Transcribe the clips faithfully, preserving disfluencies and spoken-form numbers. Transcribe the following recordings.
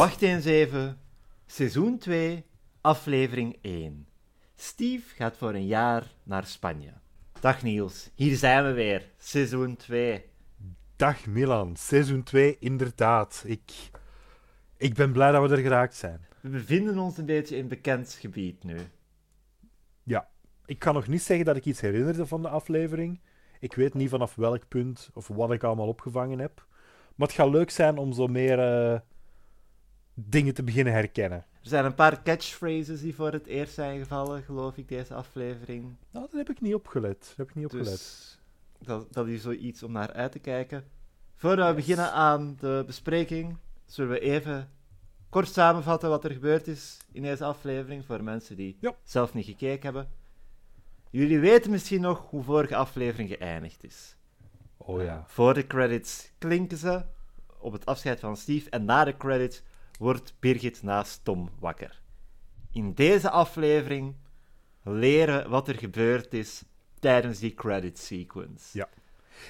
Wacht eens even, seizoen twee, aflevering één. Steve gaat voor een jaar naar Spanje. Dag Niels, hier zijn we weer, seizoen twee. Dag Milan, seizoen twee, inderdaad. Ik, ik ben blij dat we er geraakt zijn. We bevinden ons een beetje in bekend gebied nu. Ja, ik kan nog niet zeggen dat ik iets herinnerde van de aflevering. Ik weet niet vanaf welk punt of wat ik allemaal opgevangen heb. Maar het gaat leuk zijn om zo meer uh, dingen te beginnen herkennen. Er zijn een paar catchphrases die voor het eerst zijn gevallen, geloof ik, deze aflevering. Nou, daar heb ik niet op gelet. Daar heb ik niet op dus gelet. Dat, dat is zoiets om naar uit te kijken. Voordat we yes. beginnen aan de bespreking, zullen we even kort samenvatten wat er gebeurd is in deze aflevering, voor mensen die ja. zelf niet gekeken hebben. Jullie weten misschien nog hoe vorige aflevering geëindigd is. Oh ja. Uh, voor de credits klinken ze op het afscheid van Steve en na de credits wordt Birgit naast Tom wakker. In deze aflevering leren wat er gebeurd is tijdens die credit sequence. Ja,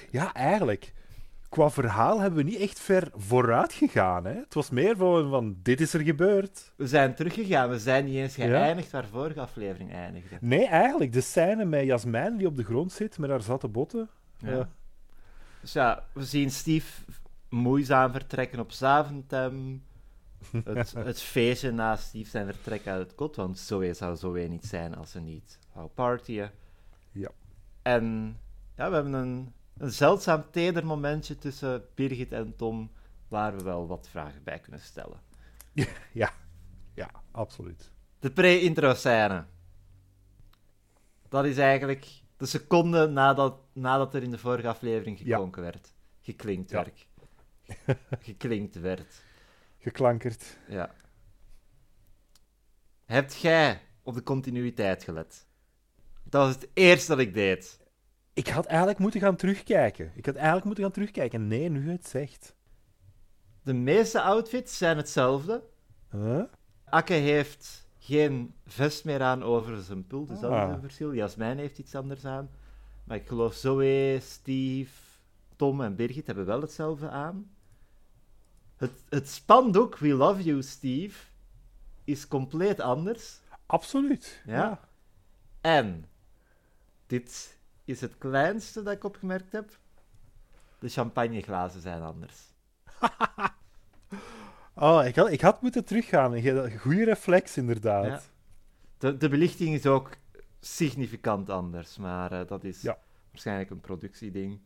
ja eigenlijk. Qua verhaal hebben we niet echt ver vooruit gegaan. Hè? Het was meer van, van, dit is er gebeurd. We zijn teruggegaan, we zijn niet eens geëindigd ja. waar vorige aflevering eindigde. Nee, eigenlijk. De scène met Jasmijn die op de grond zit met haar zatte botten. Ja. Uh. Dus ja, we zien Steve moeizaam vertrekken op Zaventem. Het, het feestje na Steve zijn vertrek uit het kot, want Zoe zou Zoe niet zijn als ze niet zou partyen. Ja. En ja, we hebben een... Een zeldzaam teder momentje tussen Birgit en Tom, waar we wel wat vragen bij kunnen stellen. Ja, ja, absoluut. De pre-intro-scène. Dat is eigenlijk de seconde nadat, nadat er in de vorige aflevering geklonken ja. werd. Geklinkt ja. werd. Geklinkt werd. Geklankerd. Ja. Hebt jij op de continuïteit gelet? Dat was het eerste dat ik deed. Ik had eigenlijk moeten gaan terugkijken. Ik had eigenlijk moeten gaan terugkijken. Nee, nu het zegt. De meeste outfits zijn hetzelfde. Huh? Akke heeft geen vest meer aan over zijn pul, dus ah. dat is een verschil. Jasmijn heeft iets anders aan. Maar ik geloof Zoe, Steve, Tom en Birgit hebben wel hetzelfde aan. Het, het spandoek We Love You, Steve is compleet anders. Absoluut. Ja. ja. En dit is het kleinste dat ik opgemerkt heb. De champagneglazen zijn anders. oh, ik had, ik had moeten teruggaan. Goeie reflex, inderdaad. Ja. De, de belichting is ook significant anders, maar uh, dat is ja. waarschijnlijk een productieding.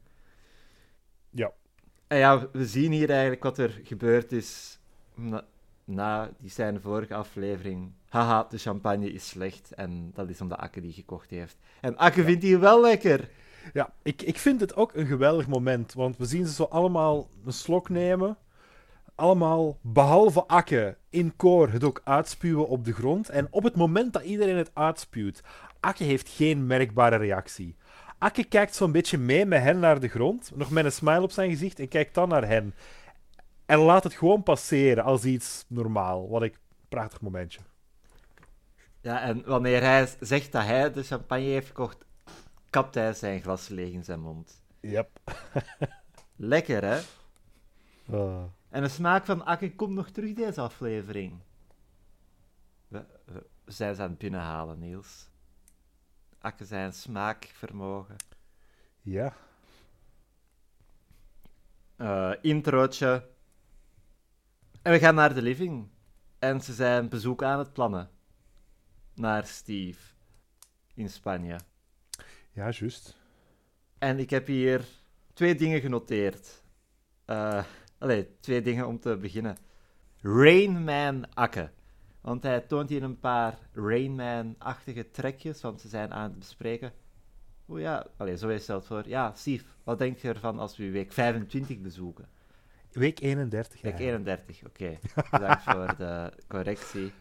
Ja. En ja, we zien hier eigenlijk wat er gebeurd is na, na die zijn vorige aflevering. Haha, de champagne is slecht. En dat is omdat Akke die gekocht heeft. En Akke ja. vindt die wel lekker. Ja, ik, ik vind het ook een geweldig moment. Want we zien ze zo allemaal een slok nemen. Allemaal, behalve Akke, in koor het ook uitspuwen op de grond. En op het moment dat iedereen het uitspuwt, Akke heeft geen merkbare reactie. Akke kijkt zo'n beetje mee met hen naar de grond. Nog met een smile op zijn gezicht. En kijkt dan naar hen. En laat het gewoon passeren als iets normaal. Wat ik... Prachtig momentje. Ja, en wanneer hij zegt dat hij de champagne heeft gekocht, kapt hij zijn glas leeg in zijn mond. Yep. Lekker, hè? Uh. En de smaak van Akke komt nog terug deze aflevering. We, we zijn ze aan het binnenhalen, Niels. Akke zijn smaakvermogen. Ja. Uh, introotje. En we gaan naar de living. En ze zijn bezoek aan het plannen. Naar Steve in Spanje. Ja, juist. En ik heb hier twee dingen genoteerd. Uh, allee, twee dingen om te beginnen. Rain Man Akke. Want hij toont hier een paar Rain Man-achtige trekjes, want ze zijn aan het bespreken. O ja, allee, zo is het voor. Ja, Steve, wat denk je ervan als we week vijfentwintig bezoeken? Week eenendertig. Week eenendertig, oké. Okay. Bedankt voor de correctie.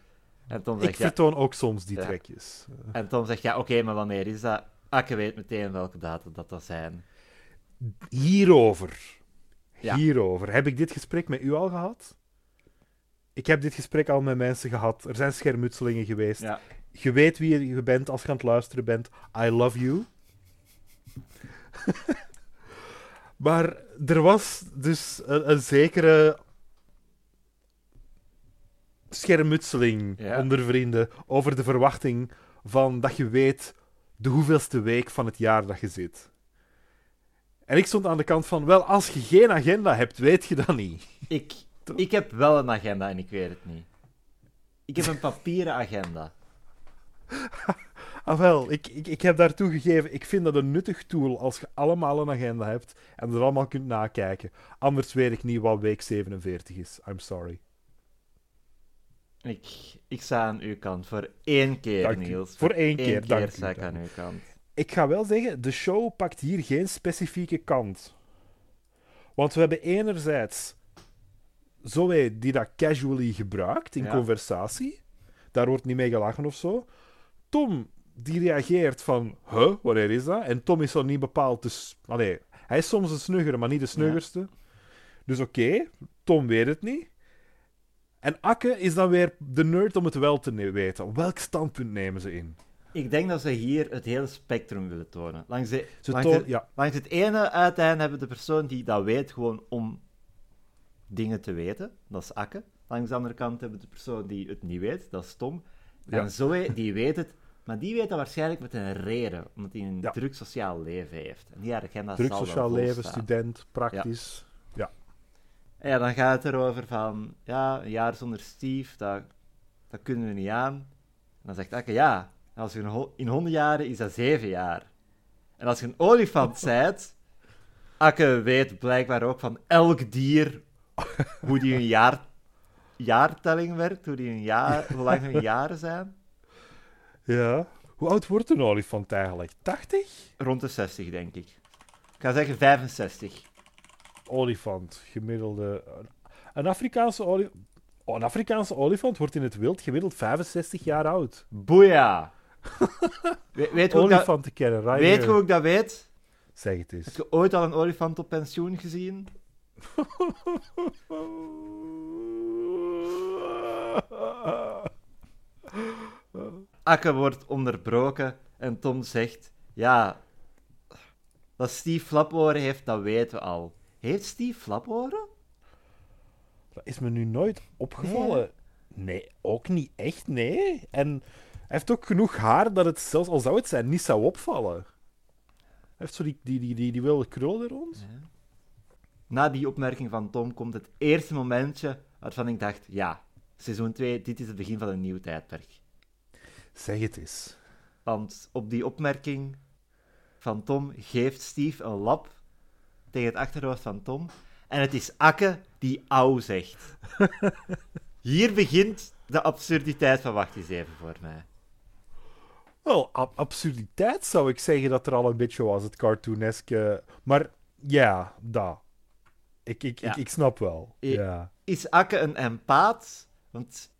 En Tom zegt, ik vertoon ja, ook soms die ja. trekjes. En Tom zegt, ja, oké, okay, maar wanneer is dat? Akke weet meteen welke data dat dat zijn. Hierover. Ja. Hierover. Heb ik dit gesprek met u al gehad? Ik heb dit gesprek al met mensen gehad. Er zijn schermutselingen geweest. Ja. Je weet wie je bent als je aan het luisteren bent. I love you. Maar er was dus een, een zekere... schermutseling ja. onder vrienden over de verwachting van dat je weet de hoeveelste week van het jaar dat je zit. En ik stond aan de kant van, wel, als je geen agenda hebt, weet je dat niet. Ik, ik heb wel een agenda en ik weet het niet. Ik heb een papieren agenda. Ah wel, ik, ik, ik heb daartoe gegeven, ik vind dat een nuttig tool als je allemaal een agenda hebt en er allemaal kunt nakijken. Anders weet ik niet wat week zevenenveertig is. I'm sorry. Ik, ik sta aan uw kant. Voor één keer, dank Niels. Voor, voor één keer, keer dank sta ik aan uw kant. Ik ga wel zeggen, de show pakt hier geen specifieke kant. Want we hebben enerzijds Zoe die dat casually gebruikt in ja. conversatie. Daar wordt niet mee gelachen of zo. Tom, die reageert van, huh, wanneer is dat? En Tom is zo niet bepaald. Dus, allee, hij is soms een snuggere, maar niet de snuggerste. Ja. Dus oké, okay, Tom weet het niet. En Akke is dan weer de nerd om het wel te weten. Welk standpunt nemen ze in? Ik denk dat ze hier het hele spectrum willen tonen. Langs, de, langs, tonen, de, ja. langs het ene uiteinde hebben de persoon die dat weet gewoon om dingen te weten. Dat is Akke. Langs de andere kant hebben de persoon die het niet weet. Dat is Tom. En ja. Zoe, die weet het. Maar die weet dat waarschijnlijk met een reden. Omdat hij een ja. druk sociaal leven heeft. En die agenda druk zal sociaal leven, staan. Student, praktisch. Ja. Ja. ja, dan gaat het erover van... Ja, een jaar zonder Steve, dat, dat kunnen we niet aan. En dan zegt Akke, ja... Als je ho- in honderd jaren is dat zeven jaar. En als je een olifant bent, Akke weet blijkbaar ook van elk dier hoe die een jaar, jaartelling werkt, hoe, die een jaar, hoe lang hun jaren zijn. Ja. Hoe oud wordt een olifant eigenlijk? tachtig? Rond de zestig, denk ik. Ik ga zeggen vijfenzestig. Olifant, gemiddelde... Een Afrikaanse olifant... Oh, een Afrikaanse olifant wordt in het wild gemiddeld vijfenzestig jaar oud. Boeia! We, weet olifantenkenner, right? Weet je hoe ik dat weet? Zeg het eens. Heb je ooit al een olifant op pensioen gezien? Akke wordt onderbroken en Tom zegt... Ja, dat Steve flaporen heeft, dat weten we al. Heeft Steve flaporen? Dat is me nu nooit opgevallen. Nee, nee ook niet echt, nee. En... Hij heeft ook genoeg haar dat het, zelfs al zou het zijn, niet zou opvallen. Hij heeft zo die, die, die, die, die wilde krul er rond. Ja. Na die opmerking van Tom komt het eerste momentje waarvan ik dacht, ja, seizoen twee, dit is het begin van een nieuw tijdperk. Zeg het eens. Want op die opmerking van Tom geeft Steve een lap tegen het achterhoofd van Tom. En het is Akke die auw zegt. Hier begint de absurditeit van Wacht eens even voor mij. Wel, ab- absurditeit zou ik zeggen dat er al een beetje was, het cartooneske. Maar ja, dat. Ik, ik, ja. ik, ik snap wel. I- ja. Is Akke een empaat? Want...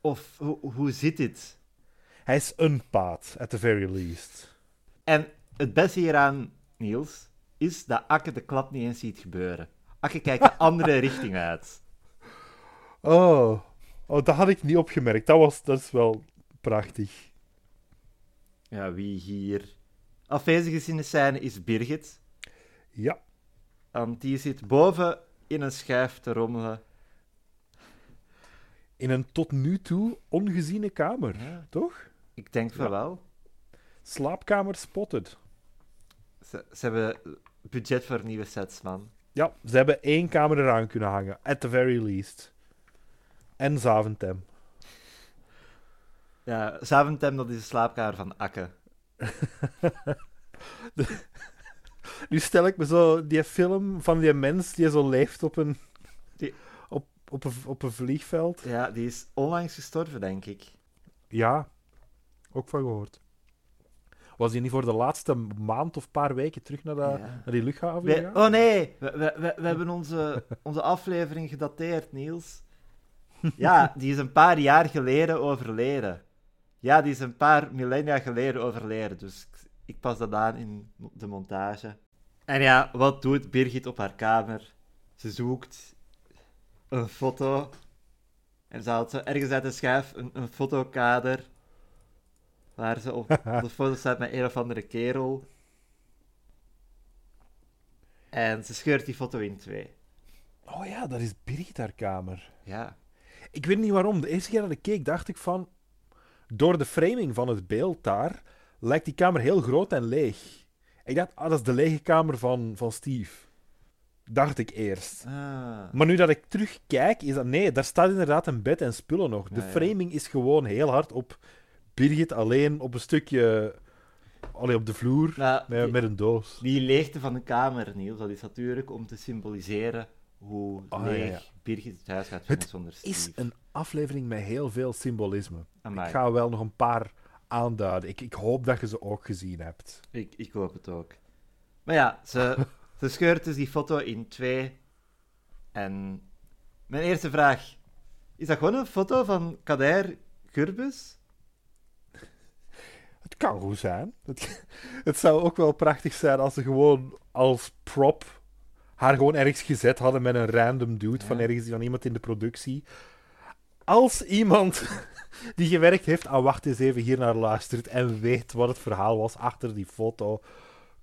Of ho- hoe zit dit? Hij is een paat, at the very least. En het beste hieraan, Niels, is dat Akke de klap niet eens ziet gebeuren. Akke kijkt de andere richting uit. Oh. oh, dat had ik niet opgemerkt. Dat, was, dat is wel prachtig. Ja, wie hier afwezig is in de scène is Birgit. Ja. Want die zit boven in een schuif te rommelen. In een tot nu toe ongeziene kamer, ja. toch? Ik denk van ja. wel. Slaapkamer spotted. Ze, ze hebben budget voor nieuwe sets, man. Ja, ze hebben één kamer eraan kunnen hangen. At the very least. En Zaventem. Ja, Zaventem, dat is de slaapkamer van Akke. de... Nu stel ik me zo die film van die mens die zo leeft op een, die... op, op, een, op een vliegveld. Ja, die is onlangs gestorven, denk ik. Ja, ook van gehoord. Was die niet voor de laatste maand of paar weken terug naar, de, ja. naar die luchthaven we... gegaan? Oh nee, we, we, we, we hebben onze, onze aflevering gedateerd, Niels. Ja, die is een paar jaar geleden overleden. Ja, die is een paar millennia geleden overleden. Dus ik, ik pas dat aan in de montage. En ja, wat doet Birgit op haar kamer? Ze zoekt een foto. En ze haalt zo ergens uit de schuif een, een fotokader. Waar ze op, op de foto staat met een of andere kerel. En ze scheurt die foto in twee. Oh ja, dat is Birgit haar kamer. Ja. Ik weet niet waarom. De eerste keer dat ik keek, dacht ik van... Door de framing van het beeld daar, lijkt die kamer heel groot en leeg. Ik dacht, ah, dat is de lege kamer van, van Steve. Dacht ik eerst. Ah. Maar nu dat ik terugkijk, is dat... Nee, daar staat inderdaad een bed en spullen nog. De ja, ja. framing is gewoon heel hard op Birgit alleen op een stukje... Allee, op de vloer, nou, met, met een doos. Die leegte van de kamer, Niels, dat is natuurlijk om te symboliseren hoe oh, leeg ja, ja. Birgit het huis gaat vinden zonder Steve. Het is een aflevering met heel veel symbolisme. Amai. Ik ga wel nog een paar aanduiden. Ik, ik hoop dat je ze ook gezien hebt. Ik, ik hoop het ook. Maar ja, ze, ze scheurt dus die foto in twee. En mijn eerste vraag... Is dat gewoon een foto van Kader Gurbus? Het kan goed zijn. Het, het zou ook wel prachtig zijn als ze gewoon als prop haar gewoon ergens gezet hadden met een random dude ja. van ergens van iemand in de productie. Als iemand die gewerkt heeft aan Wacht eens even hier naar luistert en weet wat het verhaal was achter die foto,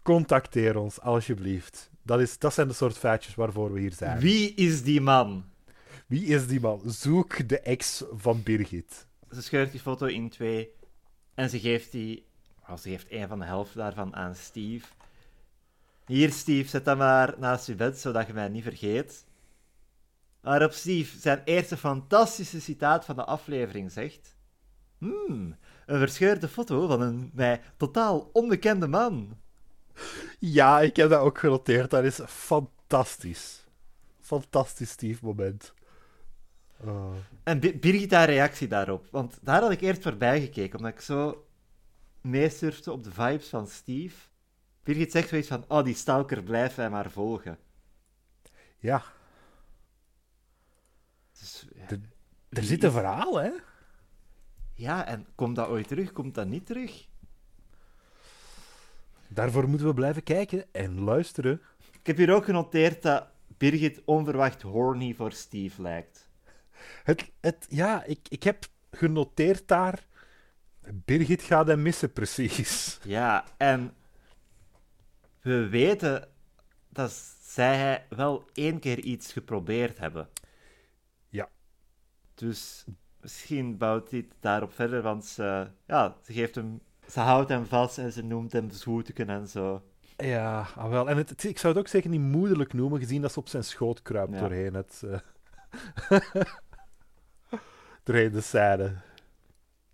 contacteer ons alsjeblieft. Dat, is, dat zijn de soort feitjes waarvoor we hier zijn. Wie is die man? Wie is die man? Zoek de ex van Birgit. Ze scheurt die foto in twee... En ze geeft die... Oh, ze geeft een van de helft daarvan aan Steve. Hier, Steve, zet dat maar naast je bed, zodat je mij niet vergeet. Waarop Steve zijn eerste fantastische citaat van de aflevering zegt... Hmm, een verscheurde foto van een mij totaal onbekende man. Ja, ik heb dat ook genoteerd. Dat is fantastisch. Fantastisch Steve-moment. Oh. En B- Birgit haar reactie daarop. Want daar had ik eerst voorbij gekeken, omdat ik zo meesurfte op de vibes van Steve. Birgit zegt zoiets van, oh, die stalker blijft mij maar volgen. Ja. Dus, ja. De, er zit een verhaal, hè? Ja, en komt dat ooit terug? Komt dat niet terug? Daarvoor moeten we blijven kijken en luisteren. Ik heb hier ook genoteerd dat Birgit onverwacht horny voor Steve lijkt. Het, het, ja, ik, ik heb genoteerd daar... Birgit gaat hem missen, precies. Ja, en... We weten dat zij wel één keer iets geprobeerd hebben. Ja. Dus misschien bouwt dit daarop verder, want ze, ja, ze, geeft hem, ze houdt hem vast en ze noemt hem zoeteken en zo. Ja, ah wel. En het, het, ik zou het ook zeker niet moederlijk noemen, gezien dat ze op zijn schoot kruipt ja. doorheen het... Uh... Doorheen de scène.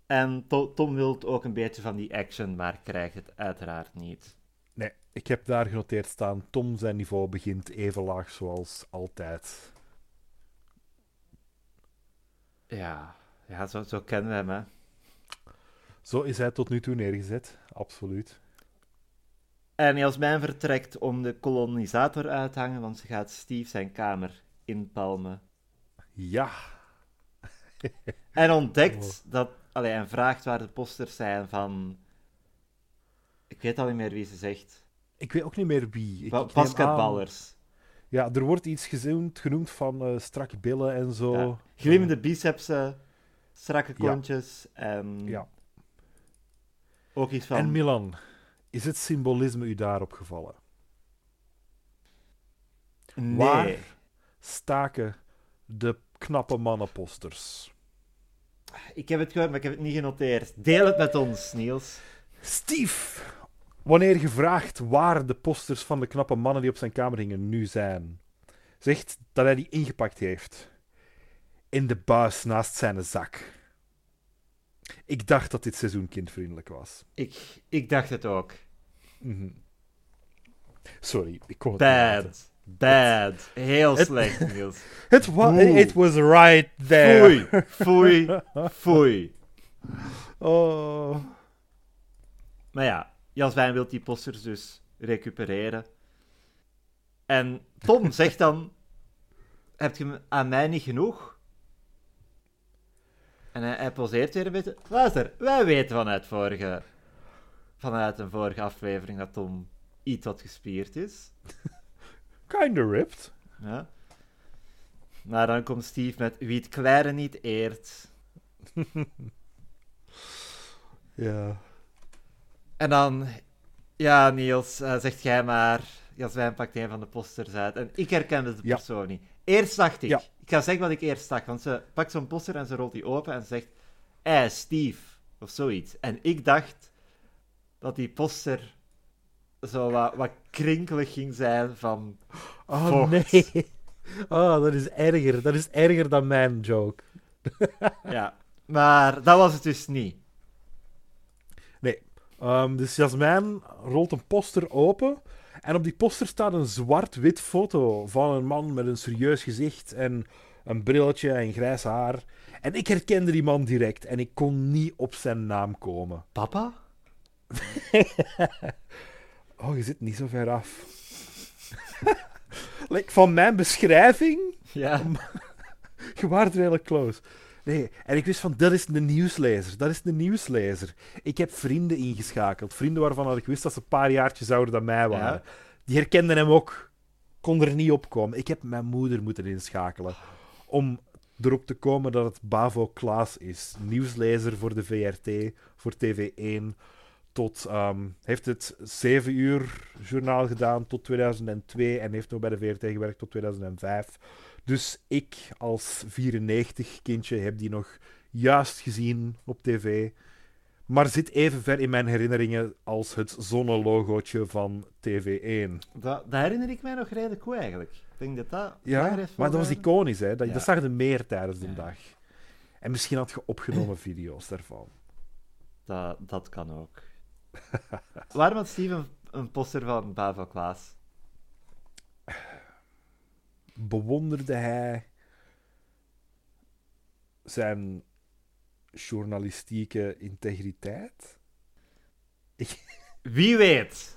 En to- Tom wil ook een beetje van die action, maar krijgt het uiteraard niet. Nee, ik heb daar genoteerd staan. Tom zijn niveau begint even laag zoals altijd. Ja, ja zo, zo kennen we hem, hè. Zo is hij tot nu toe neergezet, absoluut. En Jasmijn vertrekt om de kolonisator uit te hangen, want ze gaat Steve zijn kamer inpalmen. Ja. En ontdekt dat... Allee, en vraagt waar de posters zijn van... Ik weet al niet meer wie ze zegt. Ik weet ook niet meer wie. Ba- Basketballers. Ja, er wordt iets gezoomd, genoemd van uh, strakke billen en zo. Ja. Glimmende bicepsen, strakke kontjes ja. en... Ja. Ook iets van... En Milan, is het symbolisme u daarop gevallen? Nee. Waar staken de knappe mannenposters? Ik heb het gehoord, maar ik heb het niet genoteerd. Deel het met ons, Niels. Steve, wanneer gevraagd waar de posters van de knappe mannen die op zijn kamer hingen nu zijn, zegt dat hij die ingepakt heeft. In de buis naast zijn zak. Ik dacht dat dit seizoen kindvriendelijk was. Ik, ik dacht het ook. Mm-hmm. Sorry, ik kon het Bad. niet Bad. Heel slecht, het, Niels. Het wa- it was right there. Foei, foei, foei. Oh. Maar ja, Jaswijn wil die posters dus recupereren. En Tom zegt dan... Heb je aan mij niet genoeg? En hij, hij poseert weer een beetje. Luister, wij weten vanuit, vorige, vanuit een vorige aflevering dat Tom iets wat gespierd is. Kinda ripped. Ja. Maar dan komt Steve met wie het kleine niet eert. Ja. En dan... Ja, Niels, uh, zegt jij maar... Jaswijn pakte een van de posters uit. En ik herkende de persoon ja. niet. Eerst dacht ik... Ja. Ik ga zeggen wat ik eerst dacht. Want ze pakt zo'n poster en ze rolt die open en zegt... Hé, hey, Steve. Of zoiets. En ik dacht dat die poster zo wat, wat krinkelig ging zijn van... Oh, vocht. Nee. Oh, dat is erger. Dat is erger dan mijn joke. Ja. Maar dat was het dus niet. Nee. Um, dus Jasmijn rolt een poster open... En op die poster staat een zwart-wit foto van een man met een serieus gezicht en een brilletje en grijs haar. En ik herkende die man direct en ik kon niet op zijn naam komen. Papa? Oh, je zit niet zo ver af. Like, van mijn beschrijving? Ja. Je waart redelijk close. Nee, en ik wist van, dat is de nieuwslezer, dat is de nieuwslezer. Ik heb vrienden ingeschakeld, vrienden waarvan ik wist dat ze een paar jaartjes ouder dan mij waren. Ja. Die herkenden hem ook, kon er niet op komen. Ik heb mijn moeder moeten inschakelen om erop te komen dat het Bavo Claes is. Nieuwslezer voor de V R T, voor T V één, tot, um, heeft het zeven uur journaal gedaan tot tweeduizend twee en heeft nog bij de V R T gewerkt tot tweeduizend vijf. Dus ik, als vierennegentig-kindje, heb die nog juist gezien op tv. Maar zit even ver in mijn herinneringen als het zonnelogootje van T V één. Dat, dat herinner ik mij nog redelijk goed, eigenlijk. Ik denk dat dat... Ja, maar dat was iconisch, hè. Dat, ja. dat zag je meer tijdens de ja. dag. En misschien had je opgenomen video's daarvan. Dat, dat kan ook. Waarom had Steven een poster van Bavo Claes? Bewonderde hij zijn journalistieke integriteit? Ik... Wie weet?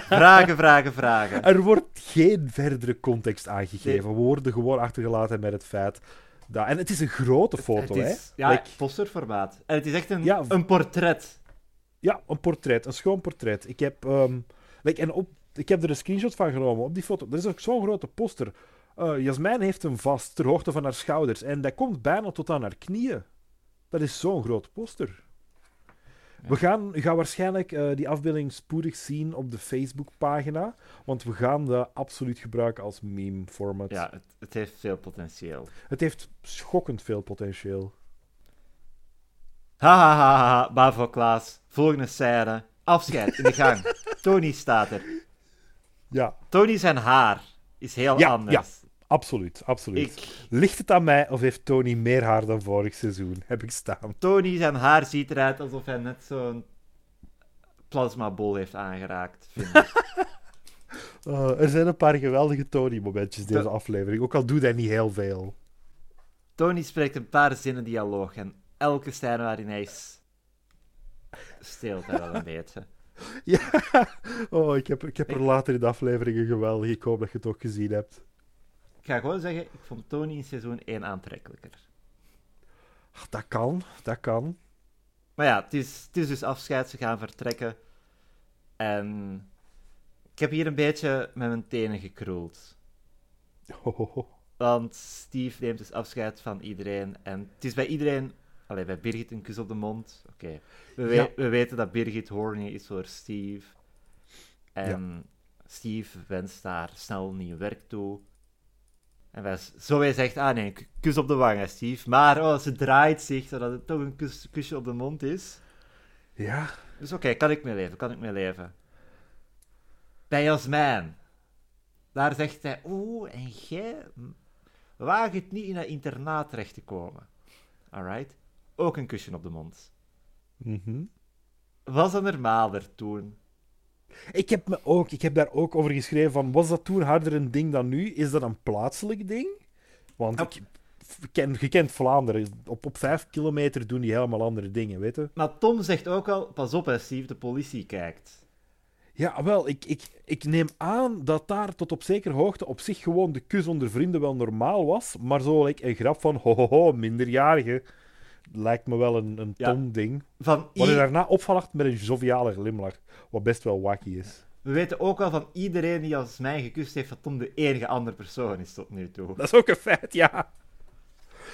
Vragen, vragen, vragen. Er wordt geen verdere context aangegeven. We worden gewoon achtergelaten met het feit dat... En het is een grote foto, het, het is, hè? Ja, like... posterformaat. En het is echt een, ja, een portret. Ja, een portret. Een schoon portret. Ik heb... Um, like, en op... Ik heb er een screenshot van genomen op die foto. Er is ook zo'n grote poster. Uh, Jasmijn heeft hem vast, ter hoogte van haar schouders. En dat komt bijna tot aan haar knieën. Dat is zo'n groot poster. Ja. We gaan, u gaat waarschijnlijk uh, die afbeelding spoedig zien op de Facebookpagina. Want we gaan dat absoluut gebruiken als meme-format. Ja, het, het heeft veel potentieel. Het heeft schokkend veel potentieel. Hahaha, ha, ha, ha. Bavo Claes. Volgende scène. Afscheid in de gang. Tony staat er. Ja. Tony zijn haar is heel ja, anders. Ja, absoluut, absoluut. Ik... Ligt het aan mij of heeft Tony meer haar dan vorig seizoen? Heb ik staan. Tony zijn haar ziet eruit alsof hij net zo'n plasmabol heeft aangeraakt, vind ik. uh, er zijn een paar geweldige Tony-momentjes deze to... aflevering, ook al doet hij niet heel veel. Tony spreekt een paar zinnen dialoog en elke scène waarin hij is, steelt hij wel een beetje. Ja, oh, ik heb, ik heb er later in de afleveringen geweldig. Ik hoop dat je het ook gezien hebt. Ik ga gewoon zeggen, ik vond Tony in seizoen één aantrekkelijker. Ach, dat kan, dat kan. Maar ja, het is, het is dus afscheid, ze gaan vertrekken. En ik heb hier een beetje met mijn tenen gekroeld. Oh, oh, oh. Want Steve neemt dus afscheid van iedereen. En het is bij iedereen... Allee, bij Birgit een kus op de mond. Oké. Okay. We, we, ja. we weten dat Birgit horny is voor Steve. En ja. Steve wenst haar snel nieuw werk toe. En wij, Zoe zegt, ah nee, een kus op de wang, hè, Steve. Maar oh, ze draait zich, zodat het toch een kus, kusje op de mond is. Ja. Dus oké, okay, kan ik mee leven, kan ik mee leven. Bij Jasmijn. Daar zegt hij, oeh, en jij waag het niet in dat internaat terecht te komen. Alright. Ook een kusje op de mond. Mm-hmm. Was dat normaler toen? Ik heb, me ook, ik heb daar ook over geschreven van, was dat toen harder een ding dan nu? Is dat een plaatselijk ding? Want oh. ik, ken, je kent Vlaanderen. Op, op vijf kilometer doen die helemaal andere dingen, weet je? Maar Tom zegt ook al, pas op hè, Steve, de politie kijkt. Ja, wel, ik, ik, ik neem aan dat daar tot op zekere hoogte op zich gewoon de kus onder vrienden wel normaal was, maar zo like, een grap van ho, ho, ho, minderjarige... Lijkt me wel een, een ja. Tom-ding. Wat je i- daarna opvalt met een joviale glimlach. Wat best wel wacky is. We weten ook wel van iedereen die Jasmijn gekust heeft, dat Tom de enige andere persoon is tot nu toe. Dat is ook een feit, ja.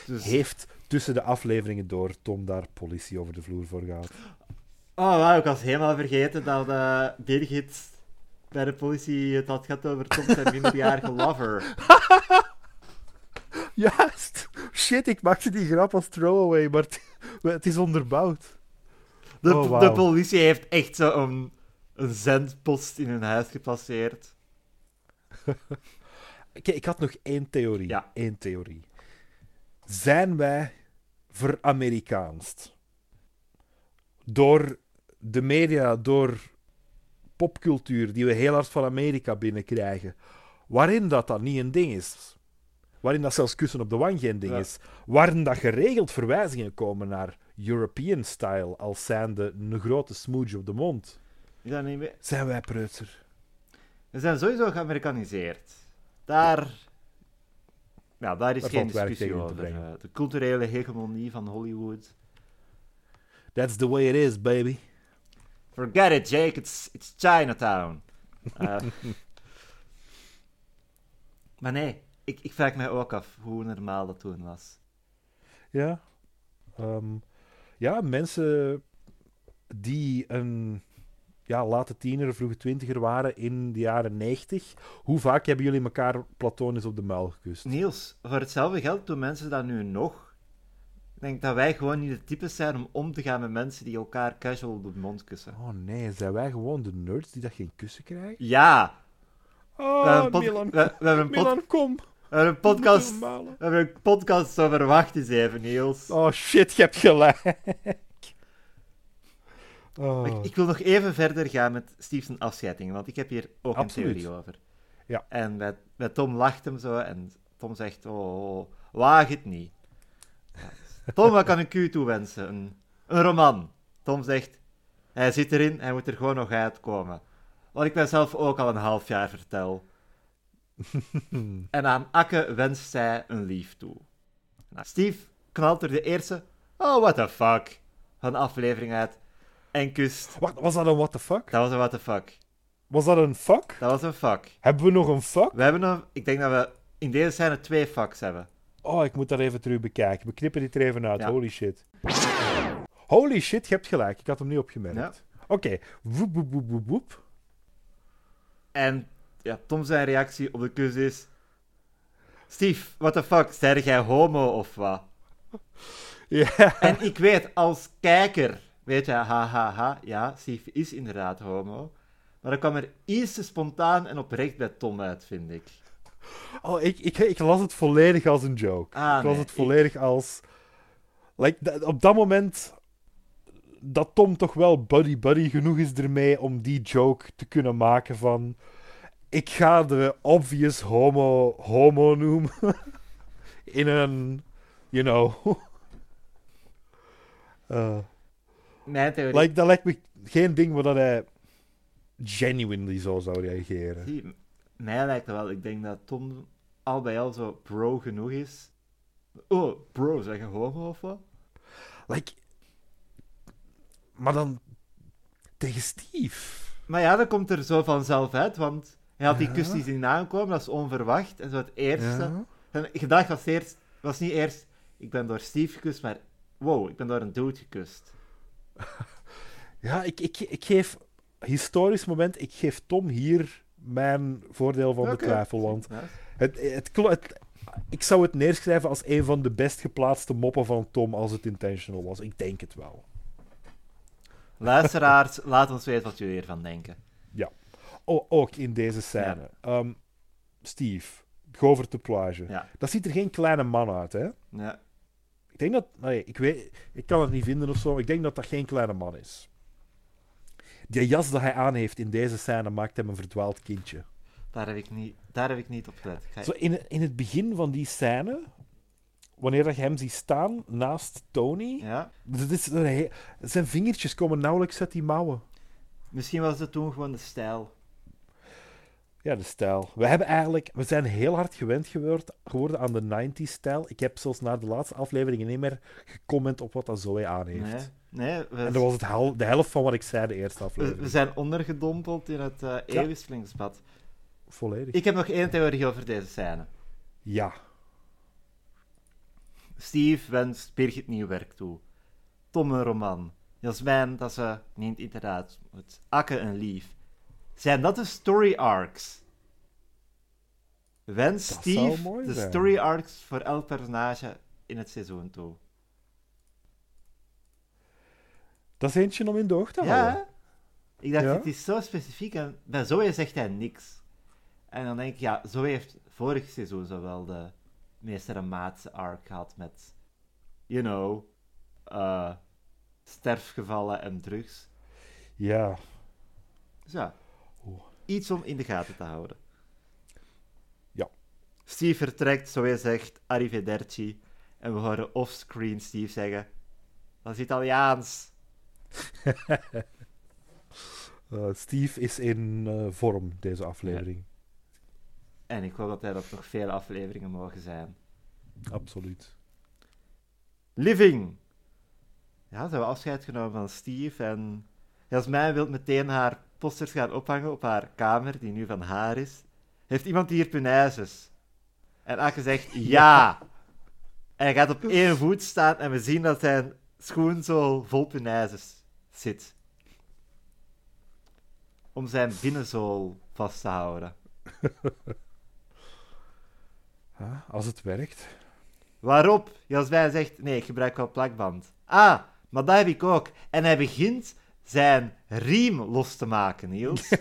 Dus... Heeft tussen de afleveringen door Tom daar politie over de vloer voor gehad. Oh, wauw. Ik was helemaal vergeten dat uh, Birgit bij de politie het had gehad over Tom zijn minderjarige lover. Juist. Shit, ik maakte die grap als throwaway, maar t- het is onderbouwd. De, oh, wow. De politie heeft echt zo een, een zendpost in hun huis gepasseerd. Kijk, ik had nog één theorie. Ja. Eén theorie. Zijn wij ver-Amerikaanst? Door de media, door popcultuur die we heel hard van Amerika binnenkrijgen, waarin dat dan niet een ding is. Waarin dat zelfs kussen op de wang geen ding ja. is. Waarin dat geregeld verwijzingen komen naar European style, als zijnde een grote smooch op de mond. Is dat niet meer... Zijn wij preutser? We zijn sowieso geamerikaniseerd. Daar... Ja. Ja, daar is daar geen discussie over. De culturele hegemonie van Hollywood. That's the way it is, baby. Forget it, Jake. It's, it's Chinatown. Uh. Maar nee, ik, ik vraag mij ook af hoe normaal dat toen was. Ja. Um, ja, mensen die een ja, late tiener, vroege twintiger waren in de jaren negentig. Hoe vaak hebben jullie elkaar platonisch op de muil gekust? Niels, voor hetzelfde geld doen mensen dat nu nog. Ik denk dat wij gewoon niet de types zijn om om te gaan met mensen die elkaar casual op de mond kussen. Oh nee, zijn wij gewoon de nerds die dat geen kussen krijgen? Ja! Oh, pod- Milan, we, we een pod- Milan, kom! We hebben een podcast, we hebben een podcast over Wacht eens even, Niels. Oh shit, je hebt gelijk. Oh. Ik, ik wil nog even verder gaan met Steve's afscheiding, want ik heb hier ook Absoluut. een theorie over. Ja. En met, met Tom lacht hem zo en Tom zegt, oh, oh waag het niet. Tom, wat kan ik u toewensen? Een, een roman. Tom zegt, hij zit erin, hij moet er gewoon nog uitkomen. Wat ik mezelf ook al een half jaar vertel. En aan Akke wenst zij een lief toe. Nou, Steve knalt er de eerste oh what the fuck van de aflevering uit en kust. Wacht, was dat een what the fuck? Dat was een what the fuck. Was dat een fuck? Dat was een fuck. Hebben we nog een fuck? We hebben nog, ik denk dat we in deze scène twee fucks hebben. Oh, ik moet dat even terug bekijken. We knippen dit er even uit. Ja. Holy shit. Holy shit, je hebt gelijk. Ik had hem niet opgemerkt. Ja. Oké. Okay. Woep, woep, woep, woep, woep. En ja, Tom zijn reactie op de kus is... Steve, what the fuck, zei jij homo of wat? Ja. En ik weet, als kijker... Weet je, ha, ha, ha, ja, Steve is inderdaad homo. Maar dat kwam er iets te spontaan en oprecht bij Tom uit, vind ik. Oh, ik, ik, ik las het volledig als een joke. Ah, ik nee, las het volledig ik... als... Like, op dat moment... Dat Tom toch wel buddy-buddy genoeg is ermee om die joke te kunnen maken van... Ik ga de obvious homo homo noemen. In een... You know... Uh, Mijn theorie... Like, dat lijkt me geen ding waar dat hij genuinely zo zou reageren. Zie, mij lijkt het wel. Ik denk dat Tom al bij al zo bro genoeg is. Oh, bro, zeg je homo of wat? Like... Maar dan... Tegen Steve. Maar ja, dat komt er zo vanzelf uit, want... Hij had die kus die zien aankomen, dat is onverwacht. En zo het eerste. Ja. Zijn gedachte was, eerst, was niet eerst... Ik ben door Steve gekust, maar... Wow, ik ben door een dude gekust. Ja, ik, ik, ik geef... Historisch moment, ik geef Tom hier mijn voordeel van de okay. twijfel. Want het, het, het, het, ik zou het neerschrijven als een van de best geplaatste moppen van Tom als het intentional was. Ik denk het wel. Luisteraars, laat ons weten wat jullie ervan denken. Ja. Oh, ook in deze scène. Ja. Um, Steve, Govert de Plage. Ja. Dat ziet er geen kleine man uit, hè? Ja. Ik denk dat... Nee, ik weet... Ik kan het niet vinden of zo. Ik denk dat dat geen kleine man is. Die jas dat hij aan heeft in deze scène maakt hem een verdwaald kindje. Daar heb ik niet, daar heb ik niet op gelet. Ga je... Zo in, in het begin van die scène... Wanneer je hem ziet staan naast Tony... Ja. Dat is, zijn vingertjes komen nauwelijks uit die mouwen. Misschien was het toen gewoon de stijl. Ja, de stijl. We hebben eigenlijk... We zijn heel hard gewend geworden aan de negentiger jaren stijl. Ik heb zelfs na de laatste afleveringen niet meer gecomment op wat dat Zoe aan heeft. Nee, nee, we... En dat was het hel- de helft van wat ik zei de eerste aflevering. We, we zijn ondergedompeld in het uh, eeuwisselingsbad. Ja. Volledig. Ik heb nog één theorie over deze scène. Ja. Steve wenst Birgit nieuw werk toe. Tom een roman. Jasmijn dat ze... Niet inderdaad. Het Akke een lief. Zijn dat de story arcs? Wens dat Steve de zijn. Story arcs voor elk personage in het seizoen toe. Dat is eentje om in de oog te houden. Ja, ik dacht, ja? Het is zo specifiek en bij Zoe zegt hij niks. En dan denk ik, ja, Zoe heeft vorig seizoen zo wel de meester en maatse arc gehad met, you know, uh, sterfgevallen en drugs. Ja. Dus ja, iets om in de gaten te houden. Ja. Steve vertrekt, Zoe zegt arrivederci. En we horen offscreen Steve zeggen, dat is Italiaans. uh, Steve is in uh, vorm, deze aflevering. Ja. En ik hoop dat er op nog veel afleveringen mogen zijn. Absoluut. Living. Ja, ze hebben afscheid genomen van Steve. En Jasmijn wil meteen haar posters gaan ophangen op haar kamer, die nu van haar is. Heeft iemand hier punaises? En Ake zegt ja. ja. En hij gaat op één voet staan en we zien dat zijn schoenzool vol punaises zit. Om zijn binnenzool vast te houden. Ha, als het werkt. Waarop Jasmijn zegt, nee, ik gebruik wel plakband. Ah, maar dat heb ik ook. En hij begint zijn riem los te maken, Niels.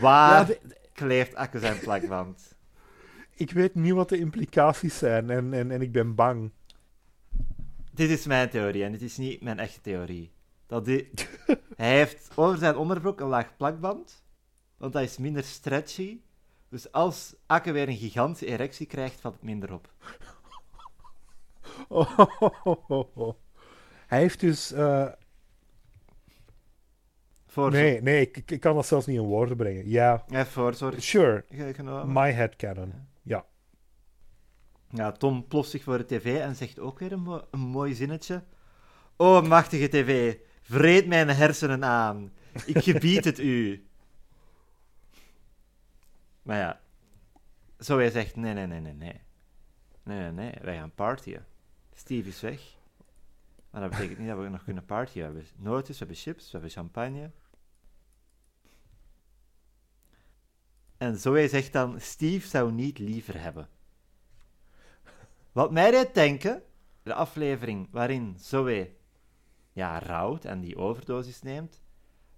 Waar ja, de... kleeft Akke zijn plakband? Ik weet niet wat de implicaties zijn en, en, en ik ben bang. Dit is mijn theorie en dit is niet mijn echte theorie. Dat die... Hij heeft over zijn onderbroek een laag plakband, want dat is minder stretchy. Dus als Akke weer een gigantische erectie krijgt, valt het minder op. Oh, oh, oh, oh. Hij heeft dus... Uh... Nee, nee ik, ik kan dat zelfs niet in woorden brengen. Ja, ja voorzorg. Sure, my headcanon. Ja. ja. Ja, Tom ploft zich voor de tv en zegt ook weer een, mo- een mooi zinnetje. O, machtige tv, vreet mijn hersenen aan. Ik gebied het u. Maar ja, zo hij zegt, nee, nee, nee, nee, nee. Nee, nee, nee, wij gaan partyen. Steve is weg. Maar dat betekent niet dat we nog kunnen partyen. We hebben nootjes, we hebben chips, we hebben champagne. En zo hij zegt dan, Steve zou niet liever hebben. Wat mij deed denken, de aflevering waarin Zoe ja, rouwt en die overdosis neemt,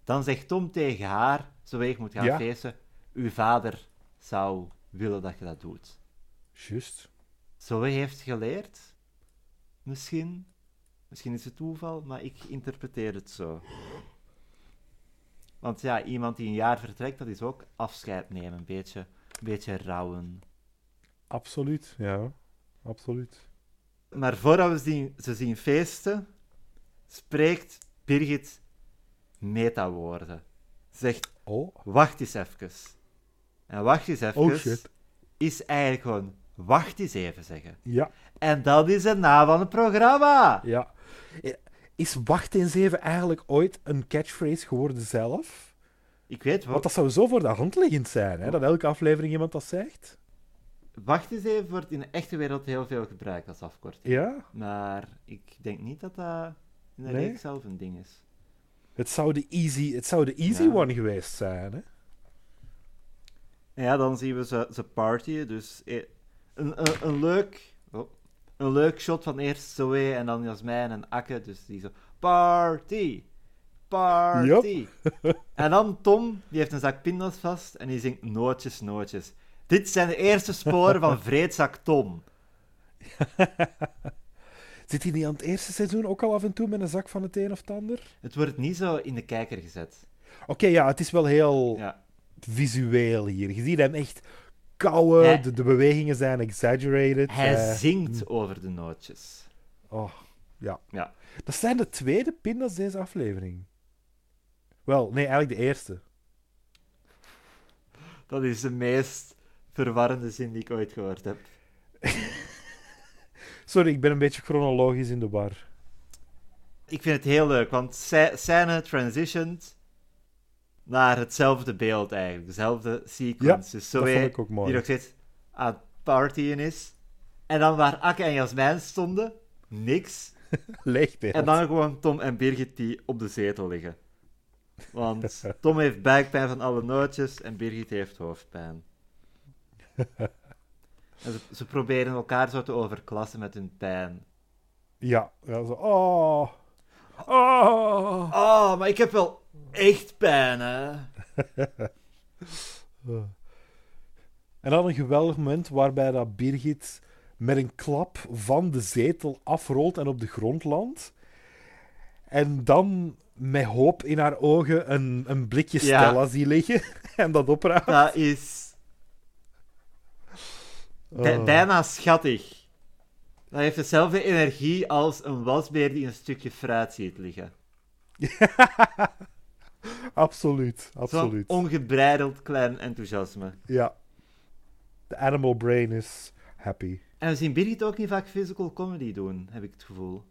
dan zegt Tom tegen haar, Zoe, ik moet gaan ja. feesten, uw vader zou willen dat je dat doet. Juist. Zoe heeft geleerd, misschien, misschien is het toeval, maar ik interpreteer het zo. Want ja, iemand die een jaar vertrekt, dat is ook afscheid nemen, een beetje, een beetje rouwen. Absoluut, ja. Absoluut. Maar voordat we zien, ze zien feesten, spreekt Birgit metawoorden. Zegt, oh. wacht eens even. En wacht eens even oh, is eigenlijk gewoon wacht eens even zeggen. Ja. En dat is de naam van het programma. Ja. Is wacht eens even eigenlijk ooit een catchphrase geworden zelf? Ik weet wel. Want dat zou zo voor de hand liggend zijn, hè, dat elke aflevering iemand dat zegt. Wacht eens even wordt in de echte wereld heel veel gebruikt als afkorting. Ja? Maar ik denk niet dat dat in de nee. reeks zelf een ding is. Het zou de easy, het zou de easy ja. one geweest zijn, hè? Ja, dan zien we ze, ze partyen. Dus een, een, een, leuk, oh, een leuk shot van eerst Zoe en dan Jasmijn en Akke. Dus die zo... Party! Party! Yep. En dan Tom, die heeft een zak pindas vast en die zingt nootjes, nootjes. Dit zijn de eerste sporen van vreedzak Tom. Zit hij niet aan het eerste seizoen ook al af en toe met een zak van het een of het ander? Het wordt niet zo in de kijker gezet. Oké, okay, ja, het is wel heel ja. visueel hier. Je ziet hem echt kauwen, hij... de, de bewegingen zijn exaggerated. Hij uh... zingt over de nootjes. Oh, ja. ja. Dat zijn de tweede pindas deze aflevering. Wel, nee, eigenlijk de eerste. Dat is de meest verwarrende zin die ik ooit gehoord heb. Sorry, ik ben een beetje chronologisch in de war. Ik vind het heel leuk, want scène transitioned naar hetzelfde beeld eigenlijk. Dezelfde sequence. Ja, dus Zoe, dat vond ik ook mooi. Die nog steeds aan het partyen is. En dan waar Akke en Jasmijn stonden, niks. Leeg beeld. En dan gewoon Tom en Birgit die op de zetel liggen. Want Tom heeft buikpijn van alle nootjes en Birgit heeft hoofdpijn. En ze, ze proberen elkaar zo te overklassen met hun pijn. Ja, ja zo. Oh. Oh. Oh, maar ik heb wel echt pijn, hè? En dan een geweldig moment waarbij dat Birgit met een klap van de zetel afrolt en op de grond landt. En dan met hoop in haar ogen een, een blikje Stella ja. zie liggen en dat opraapt. Dat is... Oh. Bijna schattig. Dat heeft dezelfde energie als een wasbeer die een stukje fruit ziet liggen. Absoluut, absoluut. Zo'n ongebreideld klein enthousiasme. Ja. The animal brain is happy. En we zien Birgit ook niet vaak physical comedy doen, heb ik het gevoel.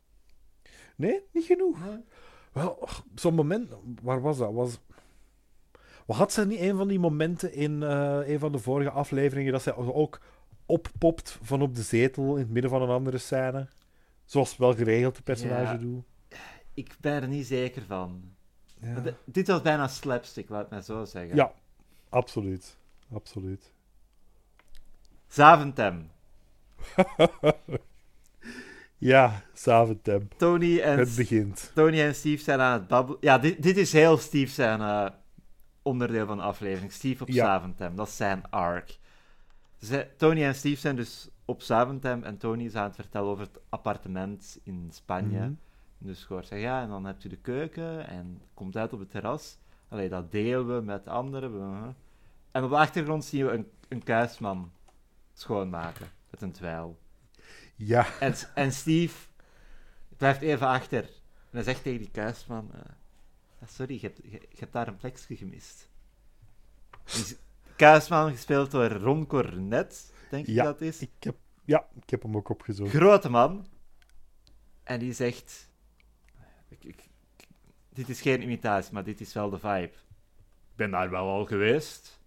Nee, niet genoeg. Nee. Wel, zo'n moment... Waar was dat? Was... Had ze niet een van die momenten in uh, een van de vorige afleveringen dat zij ook oppopt van op de zetel in het midden van een andere scène? Zoals wel geregeld de personage ja, doet. Ik ben er niet zeker van. Ja. De, dit was bijna slapstick, laat het mij zo zeggen. Ja, absoluut. Absoluut. Zaventem. Ja, Zaventem. Tony en het begint. Tony en Steve zijn aan het babbelen. Ja, dit, dit is heel Steve zijn uh, onderdeel van de aflevering. Steve op ja. Zaventem, dat is zijn arc. Zij, Tony en Steve zijn dus op Zaventem en Tony is aan het vertellen over het appartement in Spanje. Mm-hmm. Dus Goor zegt, ja, en dan hebt u de keuken en komt uit op het terras. Allee, dat delen we met anderen. En op de achtergrond zien we een, een kuisman schoonmaken met een twijl. Ja. En, en Steve blijft even achter. En hij zegt tegen die kuisman, uh, sorry, je hebt, je, je hebt daar een plekje gemist. Dus, kuisman, gespeeld door Ron Cornet, denk ik ja, dat is. Ik heb, ja, ik heb hem ook opgezocht. Grote man. En die zegt... Ik, ik, ik, dit is geen imitatie, maar dit is wel de vibe. Ik ben daar wel al geweest.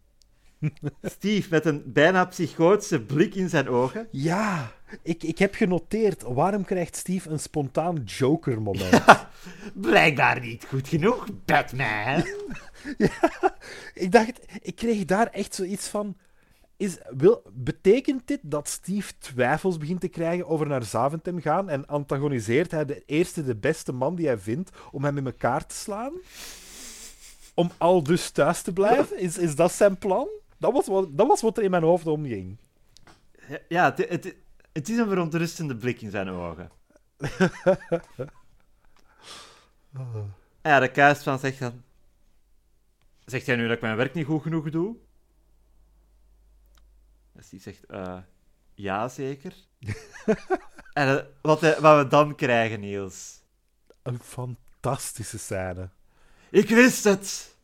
Steve, met een bijna psychotische blik in zijn ogen. Ja, ik, ik heb genoteerd. Waarom krijgt Steve een spontaan Joker-moment? Ja, blijkbaar niet goed genoeg, Batman. Ja, ik dacht... Ik kreeg daar echt zoiets van... Is, wil, betekent dit dat Steve twijfels begint te krijgen over naar Zaventem gaan en antagoniseert hij de eerste, de beste man die hij vindt om hem in elkaar te slaan? Om al dus thuis te blijven? Is, is dat zijn plan? Dat was, wat, dat was wat er in mijn hoofd omging. Ja, het, het, het is een verontrustende blik in zijn ogen. Oh. Ja, de kuisman zegt dan... Zegt jij nu dat ik mijn werk niet goed genoeg doe? Dus die zegt, uh, ja, zeker. En uh, wat, uh, wat we dan krijgen, Niels. Een fantastische scène. Ik wist het!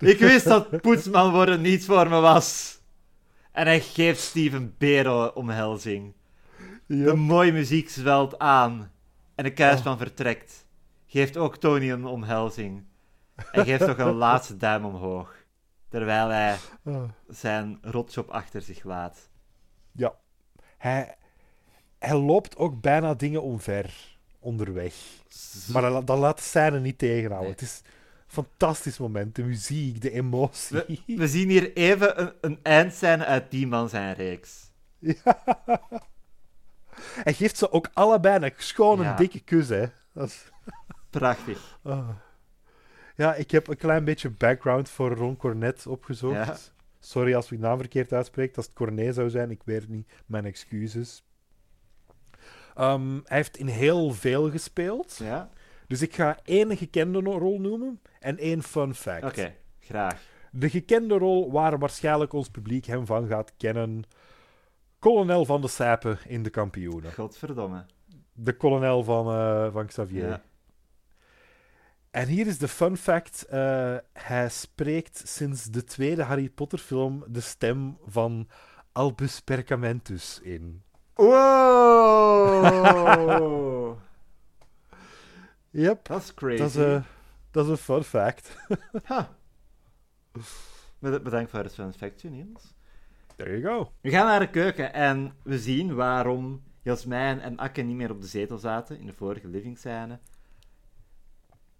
Ik wist dat poetsman worden niet voor me was. En hij geeft Steve een berenomhelzing. Yep. De mooie muziek zwelt aan. En de kuisman oh. vertrekt. Geeft ook Tony een omhelzing. En geeft nog een laatste duim omhoog. Terwijl hij zijn rotjob achter zich laat. Ja. Hij, hij loopt ook bijna dingen omver onderweg. Maar dat laat de scène niet tegenhouden. Nee. Het is een fantastisch moment. De muziek, de emotie. We, we zien hier even een, een eindscène uit die man zijn reeks. Ja. Hij geeft ze ook allebei een schone, ja. dikke kus. Hè. Dat is... Prachtig. Oh. Ja, ik heb een klein beetje background voor Ron Cornet opgezocht. Ja. Sorry als ik naam verkeerd uitspreek. Als het Cornet zou zijn, ik weet het niet. Mijn excuses. Um, hij heeft in heel veel gespeeld. Ja. Dus ik ga één gekende rol noemen en één fun fact. Oké, okay, graag. De gekende rol waar waarschijnlijk ons publiek hem van gaat kennen. Kolonel van de Sijpen in De Kampioenen. Godverdomme. De kolonel van, uh, van Xavier. Ja. En hier is de fun fact. Uh, hij spreekt sinds de tweede Harry Potter film de stem van Albus Perkamentus in. Wow! Yep. Dat is crazy. Dat is, uh, dat is een fun fact. Ha. Bedankt voor het fun factje, Niels. There you go. We gaan naar de keuken en we zien waarom Jasmijn en Akke niet meer op de zetel zaten in de vorige living scène.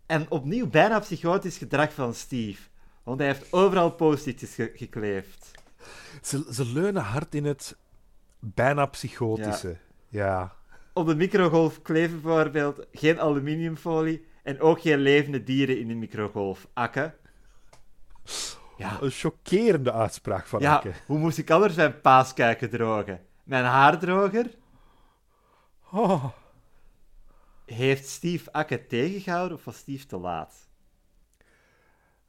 En opnieuw bijna psychotisch gedrag van Steve. Want hij heeft overal post-itjes ge- gekleefd. Ze, ze leunen hard in het bijna psychotische. Ja. Ja. Op de microgolf kleven bijvoorbeeld geen aluminiumfolie en ook geen levende dieren in de microgolf. Akke. Ja. Een chockerende uitspraak van ja, Akke. Hoe moest ik anders mijn paaskuiken drogen? Mijn haardroger? Oh. Heeft Steve Akke tegengehouden of was Steve te laat?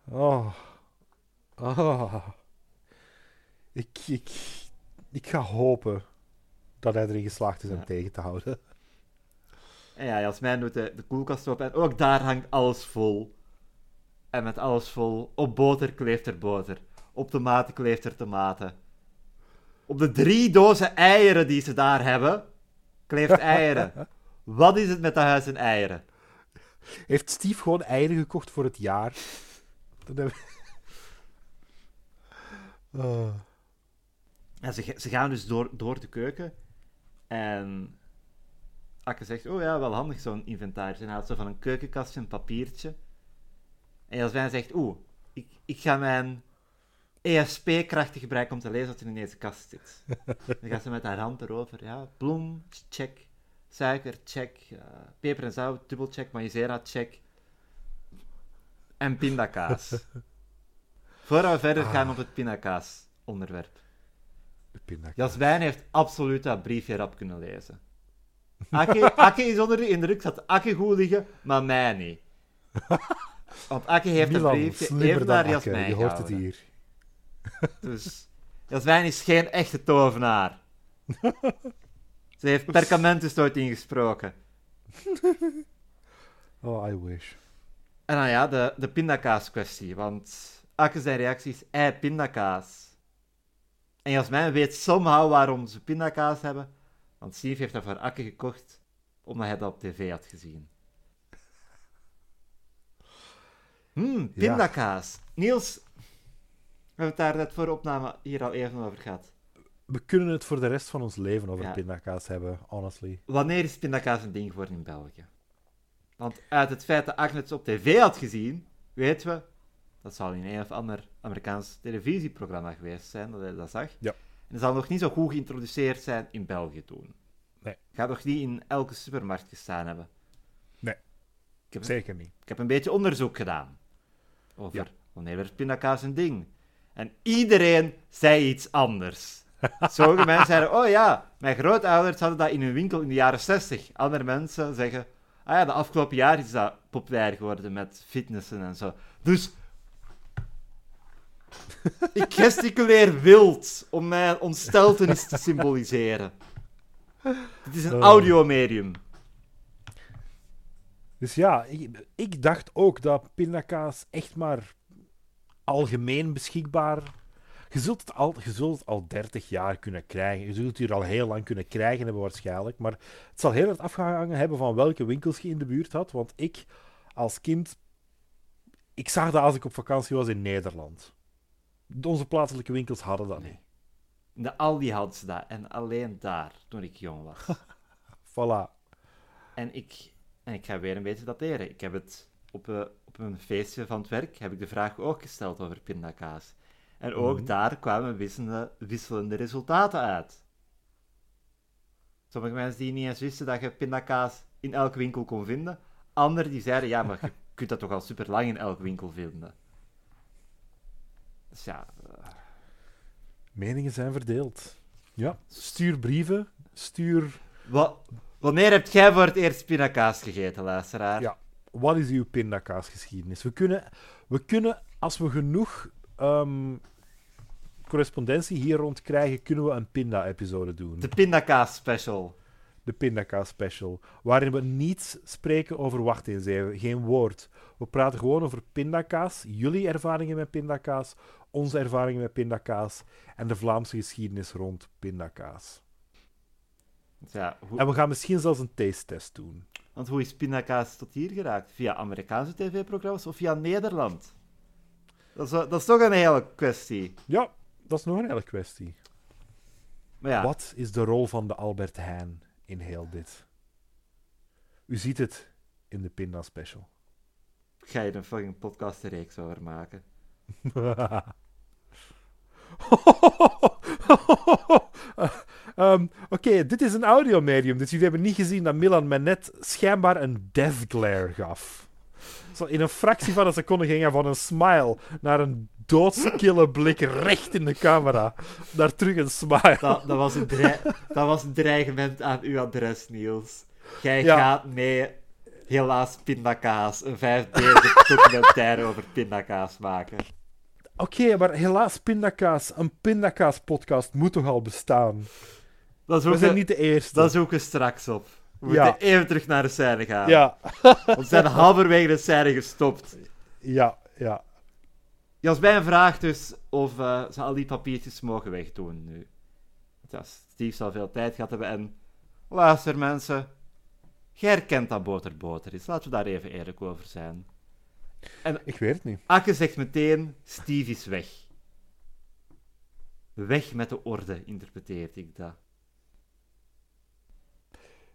Oh. Oh. Ik, ik, ik ga hopen dat hij erin geslaagd is om ja. tegen te houden. En ja, Jasmijn doet de, de koelkast open en ook daar hangt alles vol. En met alles vol. Op boter kleeft er boter. Op tomaten kleeft er tomaten. Op de drie dozen eieren die ze daar hebben, kleeft eieren. Wat is het met dat huis en eieren? Heeft Steve gewoon eieren gekocht voor het jaar? Dat hebben we... Uh. En ze, ze gaan dus door, door de keuken. En Akke zegt, oh ja, wel handig zo'n inventaris. En hij haalt zo van een keukenkastje een papiertje. En Jasmijn zegt, oeh, ik, ik ga mijn E S P-krachten gebruiken om te lezen wat er in deze kast zit. Dan gaat ze met haar hand erover. Ja, bloem, check. Suiker, check. Uh, peper en zout, dubbel check. Maïzena, check. En pindakaas. Voordat we verder gaan ah. op het pindakaas-onderwerp. Pindakaas. Jasmijn heeft absoluut dat briefje rap kunnen lezen. Akke, Akke is onder de indruk dat Akke goed liggen, maar mij niet. Want Akke heeft Milan, een briefje even naar Jasmijn Akke, je hoort het hier. Dus Jasmijn is geen echte tovenaar. Ze heeft perkamentus nooit ingesproken. Oh, I wish. En dan ja, de, de pindakaas-kwestie. Want Akke zijn reactie is, ei, pindakaas. En Jasmijn weet somehow waarom ze pindakaas hebben. Want Steve heeft dat voor Akke gekocht, omdat hij dat op tv had gezien. Hmm, pindakaas. Ja. Niels, we hebben het daar net voor de opname hier al even over gehad. We kunnen het voor de rest van ons leven over ja. pindakaas hebben, honestly. Wanneer is pindakaas een ding geworden in België? Want uit het feit dat Agnes op tv had gezien, weten we, dat zal in een of ander Amerikaans televisieprogramma geweest zijn, dat hij dat zag. Ja. En dat zal nog niet zo goed geïntroduceerd zijn in België toen. Nee. Gaat nog niet in elke supermarkt gestaan hebben. Nee, ik heb zeker een, niet. Ik heb een beetje onderzoek gedaan over ja. wanneer werd pindakaas een ding. En iedereen zei iets anders. Sommige mensen zeiden, oh ja, mijn grootouders hadden dat in hun winkel in de jaren zestig. Andere mensen zeggen, ah ja, de afgelopen jaar is dat populair geworden met fitnessen en zo. Dus ik gesticuleer wild om mijn ontsteltenis te symboliseren. Het is een uh. audiomedium. Dus ja, ik, ik dacht ook dat pindakaas echt maar algemeen beschikbaar... Je zult het al, je zult het al dertig jaar kunnen krijgen. Je zult het hier al heel lang kunnen krijgen hebben waarschijnlijk. Maar het zal heel erg afgehangen hebben van welke winkels je in de buurt had. Want ik, als kind... Ik zag dat als ik op vakantie was in Nederland. Onze plaatselijke winkels hadden dat nee. niet. De Aldi hadden ze dat. En alleen daar, toen ik jong was. Voilà. En ik, en ik ga weer een beetje dateren. Ik heb het op, uh, op een feestje van het werk heb ik de vraag ook gesteld over pindakaas. En ook mm-hmm. daar kwamen wisselende, wisselende resultaten uit. Sommige mensen die niet eens wisten dat je pindakaas in elke winkel kon vinden. Anderen die zeiden, ja, maar je kunt dat toch al super lang in elke winkel vinden. Dus ja... Uh... Meningen zijn verdeeld. Ja, stuur brieven, stuur... Wat, wanneer hebt jij voor het eerst pindakaas gegeten, luisteraar? Ja, wat is uw pindakaasgeschiedenis? We kunnen, we kunnen als we genoeg... Um, correspondentie hier rond krijgen, kunnen we een pinda-episode doen. De pindakaas-special. De pindakaas-special. Waarin we niet spreken over wacht eens even. Geen woord. We praten gewoon over pindakaas, jullie ervaringen met pindakaas, onze ervaringen met pindakaas en de Vlaamse geschiedenis rond pindakaas. Ja, hoe... En we gaan misschien zelfs een taste-test doen. Want hoe is pindakaas tot hier geraakt? Via Amerikaanse tv-programma's of via Nederland? Dat is, dat is toch een hele kwestie. Ja, dat is nog een hele kwestie. Maar ja. Wat is de rol van de Albert Heijn in heel dit? U ziet het in de Pinda Special. ga je een fucking podcastreeks over maken. um, Oké, okay, dit is een audiomedium, dus jullie hebben niet gezien dat Milan mij net schijnbaar een death glare gaf. Zo in een fractie van een seconde ging hij van een smile naar een doodskille blik recht in de camera. Daar terug een smile. Dat, dat, was, een dreig, dat was een dreigement aan uw adres, Niels. Jij ja. gaat mee, helaas, pindakaas. Een vijfdelige documentaire over pindakaas maken. Oké, okay, maar helaas, pindakaas. Een pindakaas-podcast moet toch al bestaan? Dat is We zijn een, niet de eerste. Dat zoeken we straks op. We moeten ja. even terug naar de scène gaan. Ja. Want we zijn halverwege de scène gestopt. Ja, ja. Je was bij een vraag dus of uh, ze al die papiertjes mogen wegdoen nu. Ja, Steve zal veel tijd gehad hebben en... Luister mensen, jij herkent dat boterboter is. Laten we daar even eerlijk over zijn. En ik weet het niet. Akke zegt meteen, Steve is weg. Weg met de orde, interpreteer ik dat.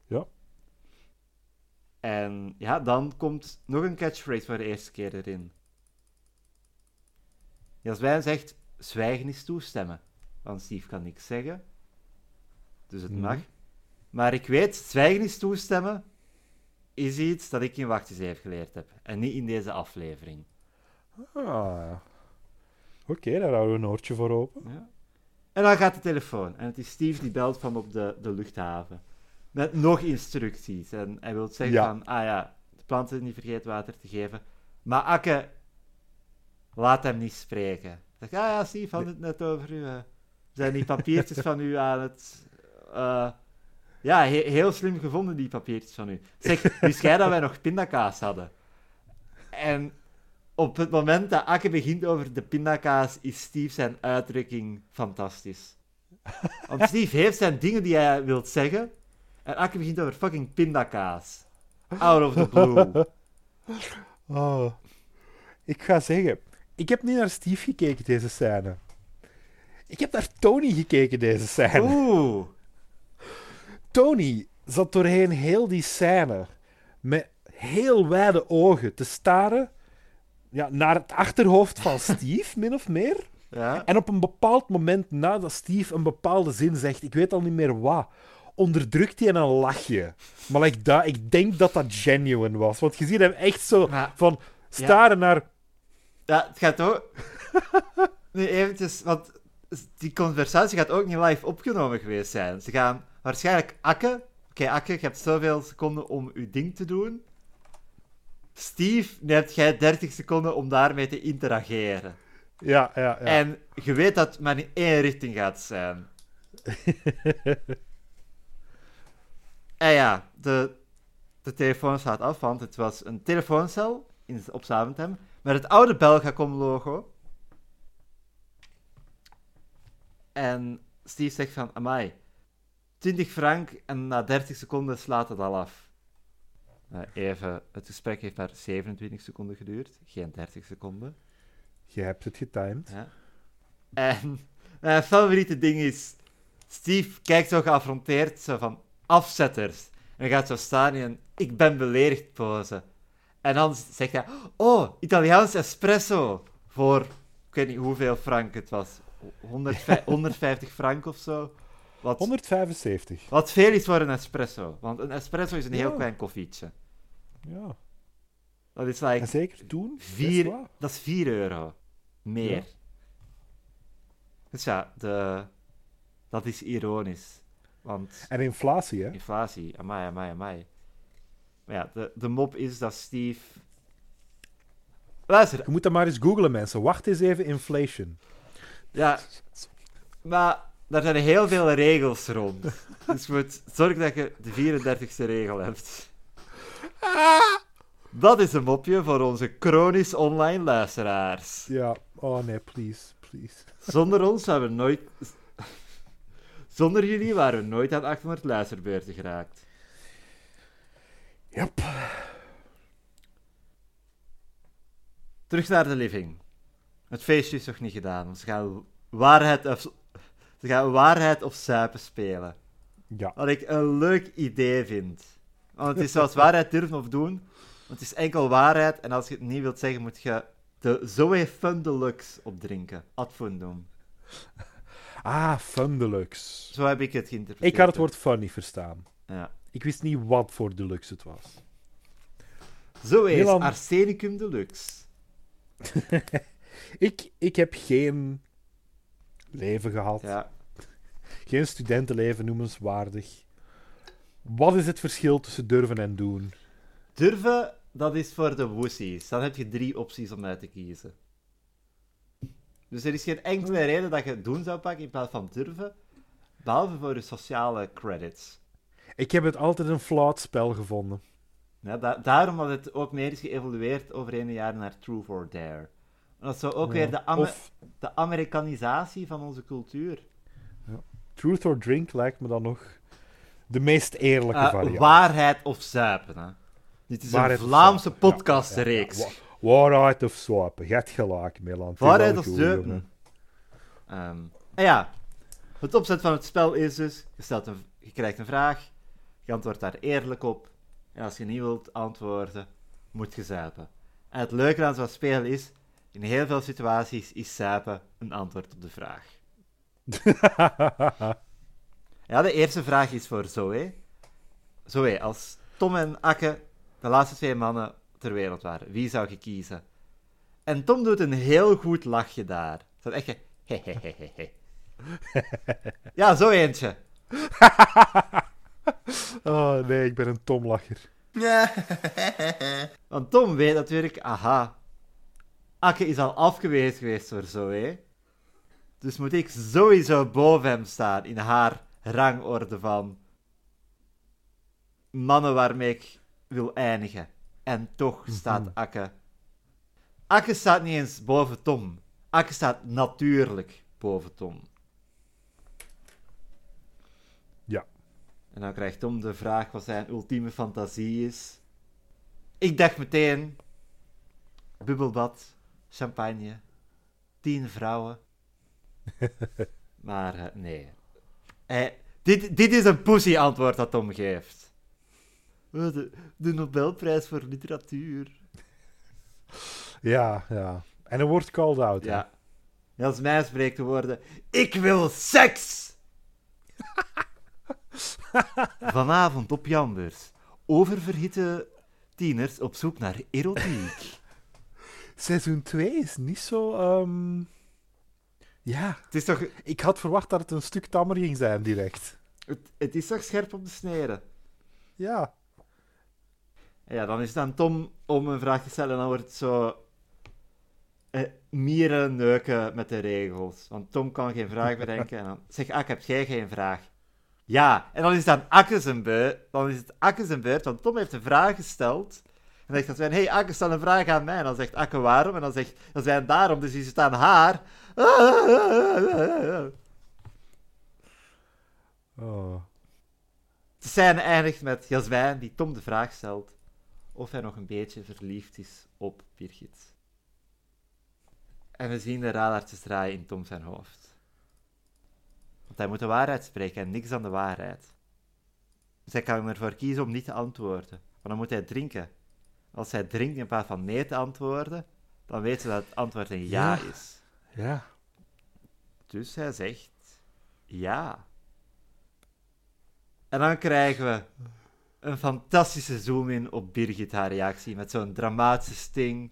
Ja. En ja, dan komt nog een catchphrase voor de eerste keer erin. Jaswijn zegt, zwijgen is toestemmen. Want Steve kan niks zeggen. Dus het hmm. mag. Maar ik weet, zwijgen is toestemmen is iets dat ik in Wacht eens even geleerd heb. En niet in deze aflevering. Ah. Oké, okay, daar houden we een oortje voor open. Ja. En dan gaat de telefoon. En het is Steve die belt van op de, de luchthaven. Met nog instructies. En hij wil zeggen ja. van, ah ja, de planten niet vergeet water te geven. Maar Akke... Laat hem niet spreken. Zeg, ah ja, Steve had het net over u. Hè. Zijn die papiertjes van u aan het... Uh, ja, he- heel slim gevonden, die papiertjes van u. Zeg, wist jij dat wij nog pindakaas hadden? En op het moment dat Akke begint over de pindakaas, is Steve zijn uitdrukking fantastisch. Want Steve heeft zijn dingen die hij wil zeggen, en Akke begint over fucking pindakaas. Out of the blue. Oh. Ik ga zeggen... Ik heb niet naar Steve gekeken, deze scène. Ik heb naar Tony gekeken, deze scène. Oeh. Tony zat doorheen heel die scène met heel wijde ogen te staren ja, naar het achterhoofd van Steve, min of meer. Ja. En op een bepaald moment nadat Steve een bepaalde zin zegt, ik weet al niet meer wat, onderdrukt hij een lachje. Maar like dat, ik denk dat dat genuine was. Want je ziet hem echt zo maar... van staren ja. naar... Ja, het gaat ook... Nu eventjes, want die conversatie gaat ook niet live opgenomen geweest zijn. Ze gaan waarschijnlijk Akke... Oké, okay, Akke, je hebt zoveel seconden om je ding te doen. Steve, neemt jij dertig seconden om daarmee te interageren. Ja, ja, ja. En je weet dat het maar in één richting gaat zijn. En ja, de, de telefoon staat af, want het was een telefooncel in, op Zaventem. Met het oude Belgacom-logo. En Steve zegt van, amai, twintig frank en na dertig seconden slaat het al af. Even, het gesprek heeft maar zevenentwintig seconden geduurd, geen dertig seconden. Je hebt het getimed. Ja. En mijn favoriete ding is, Steve kijkt zo geaffronteerd, zo van afzetters. En gaat zo staan in een ik ben beledigd pose. En dan zegt hij, oh, Italiaans espresso. Voor, ik weet niet hoeveel frank het was. honderdvijftig frank of zo. Wat, honderdvijfenzeventig. Wat veel is voor een espresso. Want een espresso is een heel ja. klein koffietje. Ja. Dat is like... En zeker toen? Vier, dat, is dat is vier euro. Meer. Ja. Dus ja, de, dat is ironisch. Want en inflatie, hè? Inflatie. Amai, amai, amai. Maar ja, de, de mop is dat Steve... Luister... Je moet dat maar eens googlen, mensen. Wacht eens even, inflation. Ja, maar daar zijn heel veel regels rond. Dus je moet zorgen dat je de vierendertigste regel hebt. Dat is een mopje voor onze chronisch online luisteraars. Ja, oh nee, please, please. Zonder ons waren we nooit... Zonder jullie waren we nooit aan achthonderd luisterbeurten geraakt. Yep. Terug naar de living. Het feestje is nog niet gedaan, want ze gaan waarheid of, ze gaan waarheid of suipen spelen. Ja. Wat ik een leuk idee vind. Want het is zoals waarheid durven of doen. het is enkel waarheid. En als je het niet wilt zeggen, moet je de Zoe Fun Deluxe opdrinken. Ad fundum. Ah, Fun Deluxe. Zo heb ik het geïnterpreteerd. Ik had het woord fun niet verstaan. Ja. Ik wist niet wat voor deluxe het was. Zo is Milan... Arsenicum Deluxe. ik, ik heb geen leven gehad. Ja. Geen studentenleven noemenswaardig. Wat is het verschil tussen durven en doen? Durven, dat is voor de woesies. Dan heb je drie opties om uit te kiezen. Dus er is geen enkele reden dat je doen zou pakken in plaats van durven. Behalve voor je sociale credits. Ik heb het altijd een flauw spel gevonden. Ja, da- daarom dat het ook meer is geëvolueerd over een jaar naar True or Dare. En dat zou ook ja. weer de, Amer- of... de Amerikanisatie van onze cultuur. Ja. Truth or Drink lijkt me dan nog de meest eerlijke uh, variant. Waarheid of zuipen. Hè? Dit is waarheid een Vlaamse podcastreeks. Ja, ja, ja. Wa- waarheid of zuipen. Je hebt gelijk, Milan. Waarheid of zuipen. Um, ja, het opzet van het spel is dus, je, stelt een, je krijgt een vraag, je antwoordt daar eerlijk op. En als je niet wilt antwoorden, moet je zuipen. En het leuke aan zo'n spelen is, in heel veel situaties is zuipen een antwoord op de vraag. Ja, de eerste vraag is voor Zoe. Zoe, als Tom en Akke de laatste twee mannen ter wereld waren, wie zou je kiezen? En Tom doet een heel goed lachje daar. Dat is echt hehehehe. Ja, zo eentje. Oh nee, ik ben een Tomlacher. Want Tom weet natuurlijk, aha, Akke is al afgewezen geweest door Zoe. Dus moet ik sowieso boven hem staan in haar rangorde van mannen waarmee ik wil eindigen. En toch staat Akke. Akke staat niet eens boven Tom. Akke staat natuurlijk boven Tom. Ja. En dan krijgt Tom de vraag wat zijn ultieme fantasie is. Ik dacht meteen... bubbelbad, champagne, tien vrouwen. Maar uh, nee. Eh, dit, dit is een pussy antwoord dat Tom geeft. Oh, de, de Nobelprijs voor literatuur. Ja, ja. En een woord called out. Ja. En als mij spreekt de woorden... Ik wil seks! Vanavond op Jambers. Oververhitte tieners op zoek naar erotiek. Seizoen twee is niet zo... Um... Ja, het is toch... ik had verwacht dat het een stuk tammer ging zijn direct. Het, het is toch scherp op de sneren? Ja. Ja, dan is het aan Tom om een vraag te stellen en dan wordt het zo... Eh, mieren neuken met de regels. Want Tom kan geen vraag bedenken en dan... Zeg, Ak, heb jij geen vraag? Ja, en dan is het aan Akke zijn beurt, dan is het Akke zijn beurt, want Tom heeft een vraag gesteld. En dan zegt Sven, hey Akke, stel een vraag aan mij. En dan zegt Akke, waarom? En dan zegt Sven, daarom, dus is het aan haar. Oh. De scène eindigt met Jasmijn, die Tom de vraag stelt of hij nog een beetje verliefd is op Birgit. En we zien de radartjes draaien in Tom zijn hoofd. Want hij moet de waarheid spreken en niks dan de waarheid. Dus hij kan ervoor kiezen om niet te antwoorden, want dan moet hij drinken. Als hij drinkt in plaats van nee te antwoorden, dan weet ze dat het antwoord een ja, ja is. Ja. Dus hij zegt ja. En dan krijgen we een fantastische zoom-in op Birgit, haar reactie, met zo'n dramatische sting.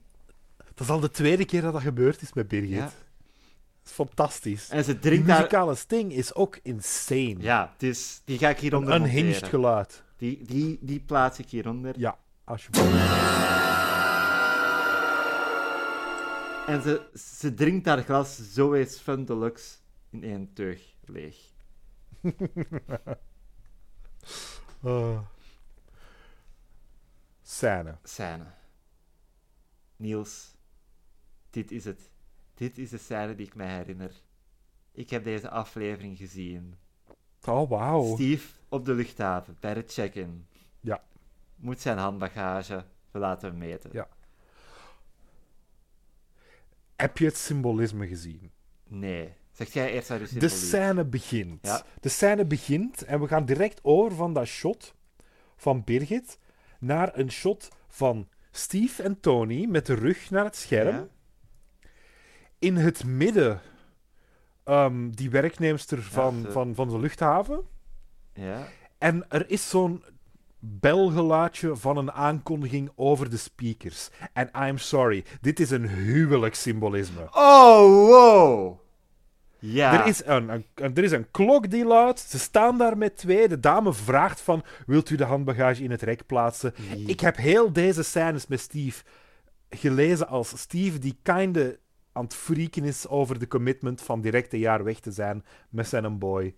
Dat is al de tweede keer dat dat gebeurd is met Birgit. Ja. Dat is fantastisch. En ze drinkt die muzikale haar... sting is ook insane. Ja, dus die ga ik hieronder monteren. Een unhinged geluid. Die, die, die plaats ik hieronder. Ja, alsjeblieft. En ze, ze drinkt haar glas Zoe's Fun Deluxe in één teug leeg. uh. Scène. Scène. Niels, dit is het. Dit is de scène die ik mij herinner. Ik heb deze aflevering gezien. Oh, wauw. Steve op de luchthaven, bij het check-in. Ja. Moet zijn handbagage, we laten hem meten. Ja. Heb je het symbolisme gezien? Nee. Zeg jij eerst uit de symbolisme. De scène begint. Ja. De scène begint en we gaan direct over van dat shot van Birgit naar een shot van Steve en Tony met de rug naar het scherm. Ja. In het midden um, die werknemster ja, van, van, van de luchthaven. Ja. En er is zo'n belgeluidje van een aankondiging over de speakers. En I'm sorry, dit is een huwelijkssymbolisme. Oh, wow! Ja. Er is een, een, er is een klok die luidt, ze staan daar met twee, de dame vraagt van, wilt u de handbagage in het rek plaatsen? Nee. Ik heb heel deze scènes met Steve gelezen als Steve die kinder aan het freaken is over de commitment van direct een jaar weg te zijn met zijn boy.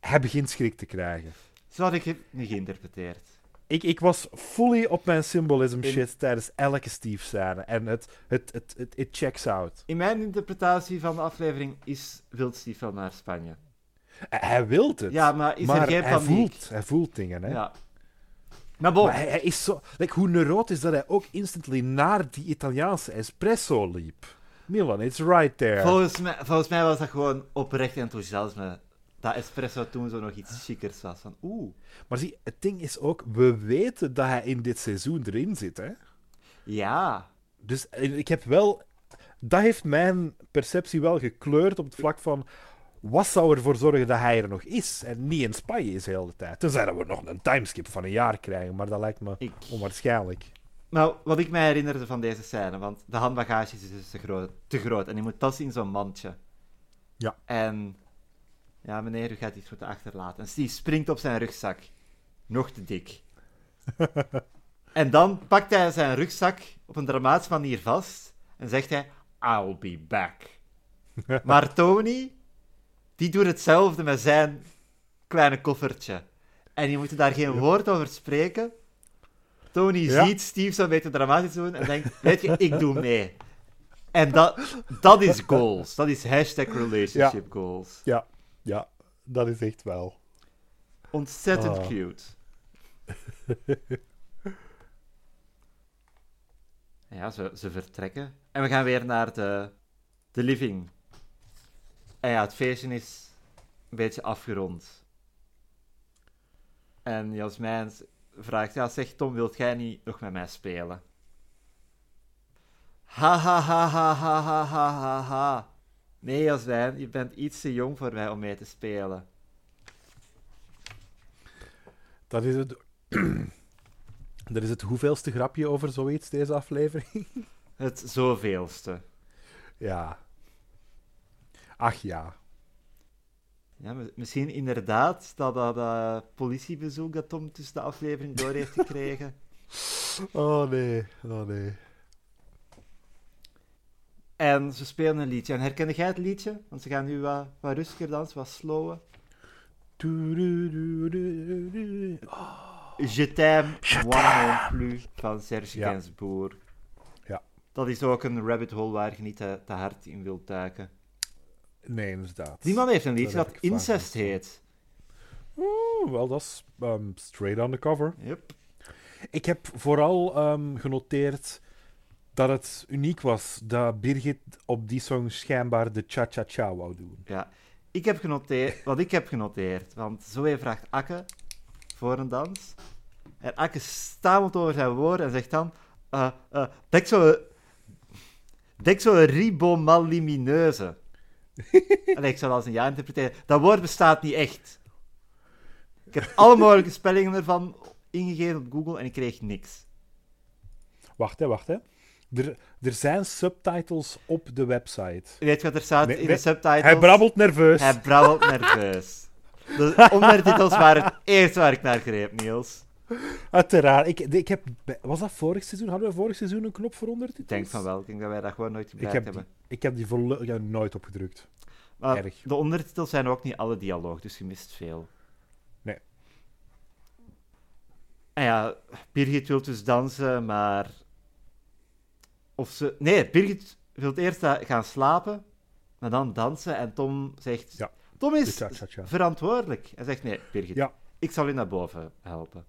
Hij begint schrik te krijgen. Zo had ik het niet geïnterpreteerd. Ik, ik was fully op mijn symbolism in... shit tijdens elke Steve-scène. En het, het, het, het, het checks out. In mijn interpretatie van de aflevering is wil Steve wel naar Spanje. Hij wil het. Ja, maar is maar er geen hij paniek? Voelt, hij voelt dingen, hè. Ja. Maar, bon. maar hij, hij is zo... Like, hoe neurotisch dat hij ook instantly naar die Italiaanse espresso liep. Milan, it's right there. Volgens mij, volgens mij was dat gewoon oprecht enthousiasme. Dat espresso toen zo nog iets chickers was. Van, oeh. Maar zie, het ding is ook, we weten dat hij in dit seizoen erin zit, hè? Ja. Dus ik heb wel... Dat heeft mijn perceptie wel gekleurd op het vlak van... Wat zou ervoor zorgen dat hij er nog is? En niet in Spanje is de hele tijd. Tenzij dat we nog een timeskip van een jaar krijgen. Maar dat lijkt me ik... onwaarschijnlijk. Nou, wat ik mij herinnerde van deze scène... Want de handbagage is dus te groot. Te groot en je moet tassen in zo'n mandje. Ja. En... Ja, meneer, u gaat iets moeten achterlaten. En Steve springt op zijn rugzak. Nog te dik. En dan pakt hij zijn rugzak op een dramatische manier vast. En zegt hij, I'll be back. Maar Tony, die doet hetzelfde met zijn kleine koffertje. En die moeten daar geen woord over spreken. Tony ja. ziet Steve zo'n beetje dramatisch doen. En denkt, weet je, ik doe mee. En dat, dat is goals. Dat is hashtag relationship ja. goals. Ja. Ja, dat is echt wel. Ontzettend ah. cute. Ja, ze, ze vertrekken. En we gaan weer naar de, de living. En ja, het feestje is een beetje afgerond. En Jasmijn vraagt, ja zeg Tom, wilt jij niet nog met mij spelen? Ha ha ha ha ha ha ha ha. Nee, Jasmijn, je bent iets te jong voor mij om mee te spelen. Dat is het... Dat is het hoeveelste grapje over zoiets, deze aflevering? Het zoveelste. Ja. Ach ja. Ja, misschien inderdaad dat dat uh, politiebezoek dat Tom tussen de aflevering door heeft gekregen. Oh nee, oh nee. En ze spelen een liedje. En herkende jij het liedje? Want ze gaan nu wat, wat rustiger dansen, wat slowen. Oh. Je t'aime, moi non plus, van Serge ja. Gainsbourg. Ja. Dat is ook een rabbit hole waar je niet te, te hard in wilt duiken. Nee, inderdaad. Die man heeft een liedje dat, dat incest heet. Oeh, wel, dat is um, straight on the cover. Yep. Ik heb vooral um, genoteerd... dat het uniek was dat Birgit op die song schijnbaar de cha-cha-cha wou doen. Ja, ik heb genoteerd wat ik heb genoteerd. Want Zoe vraagt Akke voor een dans. En Akke stamelt over zijn woorden en zegt dan... Uh, uh, denk zo'n zo ribomallumineuze. Allee, ik zou dat als een ja interpreteren. Dat woord bestaat niet echt. Ik heb alle mogelijke spellingen ervan ingegeven op Google en ik kreeg niks. Wacht, hè, wacht, hè. Er, er zijn subtitles op de website. Weet je wat er staat nee, in nee, de subtitles? Hij brabbelt nerveus. Hij brabbelt nerveus. De ondertitels waren het eerste waar ik naar greep, Niels. Uiteraard. Ik, ik heb, was dat vorig seizoen? Hadden we vorig seizoen een knop voor ondertitels? Ik denk van wel. Ik denk dat wij dat gewoon nooit gebruikt ik heb, hebben. Ik heb die volledig nooit opgedrukt. Maar erg. De ondertitels zijn ook niet alle dialoog, dus je mist veel. Nee. En ja, Birgit wil dus dansen, maar... Of ze... Nee, Birgit wil eerst gaan slapen, maar dan dansen. En Tom zegt... Ja, Tom is ja, ja, ja. verantwoordelijk. Hij zegt, nee, Birgit, ja. ik zal u naar boven helpen.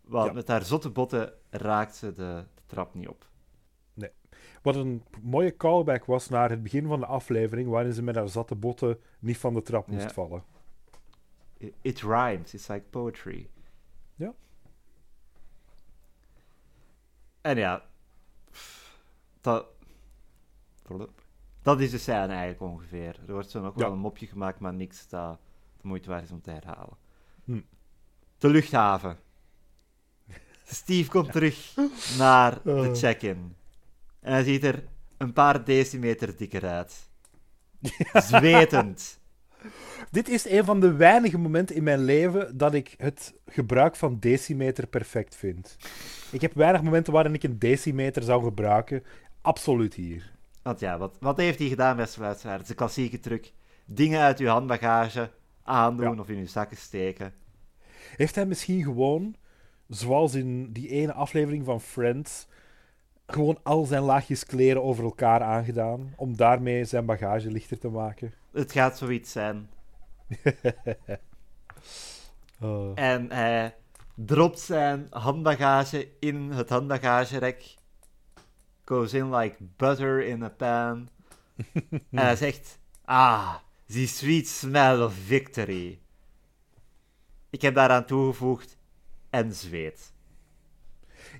Want ja. met haar zotte botten raakt ze de, de trap niet op. Nee. Wat een mooie callback was naar het begin van de aflevering, waarin ze met haar zotte botten niet van de trap moest ja. vallen. It, it rhymes. It's like poetry. Ja. En ja, dat, dat is de scène eigenlijk ongeveer. Er wordt zo ook wel ja. een mopje gemaakt, maar niks dat de moeite waard is om te herhalen. Hm. De luchthaven. Steve komt ja. terug naar de check-in. En hij ziet er een paar decimeter dikker uit. Ja. Zwetend. Dit is een van de weinige momenten in mijn leven dat ik het gebruik van decimeter perfect vind. Ik heb weinig momenten waarin ik een decimeter zou gebruiken. Absoluut hier. Want ja, wat, wat heeft hij gedaan, beste luisteraar? Het is een klassieke truc. Dingen uit uw handbagage aandoen ja. of in uw zakken steken. Heeft hij misschien gewoon, zoals in die ene aflevering van Friends, gewoon al zijn laagjes kleren over elkaar aangedaan, om daarmee zijn bagage lichter te maken? Het gaat zoiets zijn. oh. En hij dropt zijn handbagage in het handbagagerek. Goes in like butter in a pan. En hij zegt, ah, the sweet smell of victory. Ik heb daaraan toegevoegd, en zweet.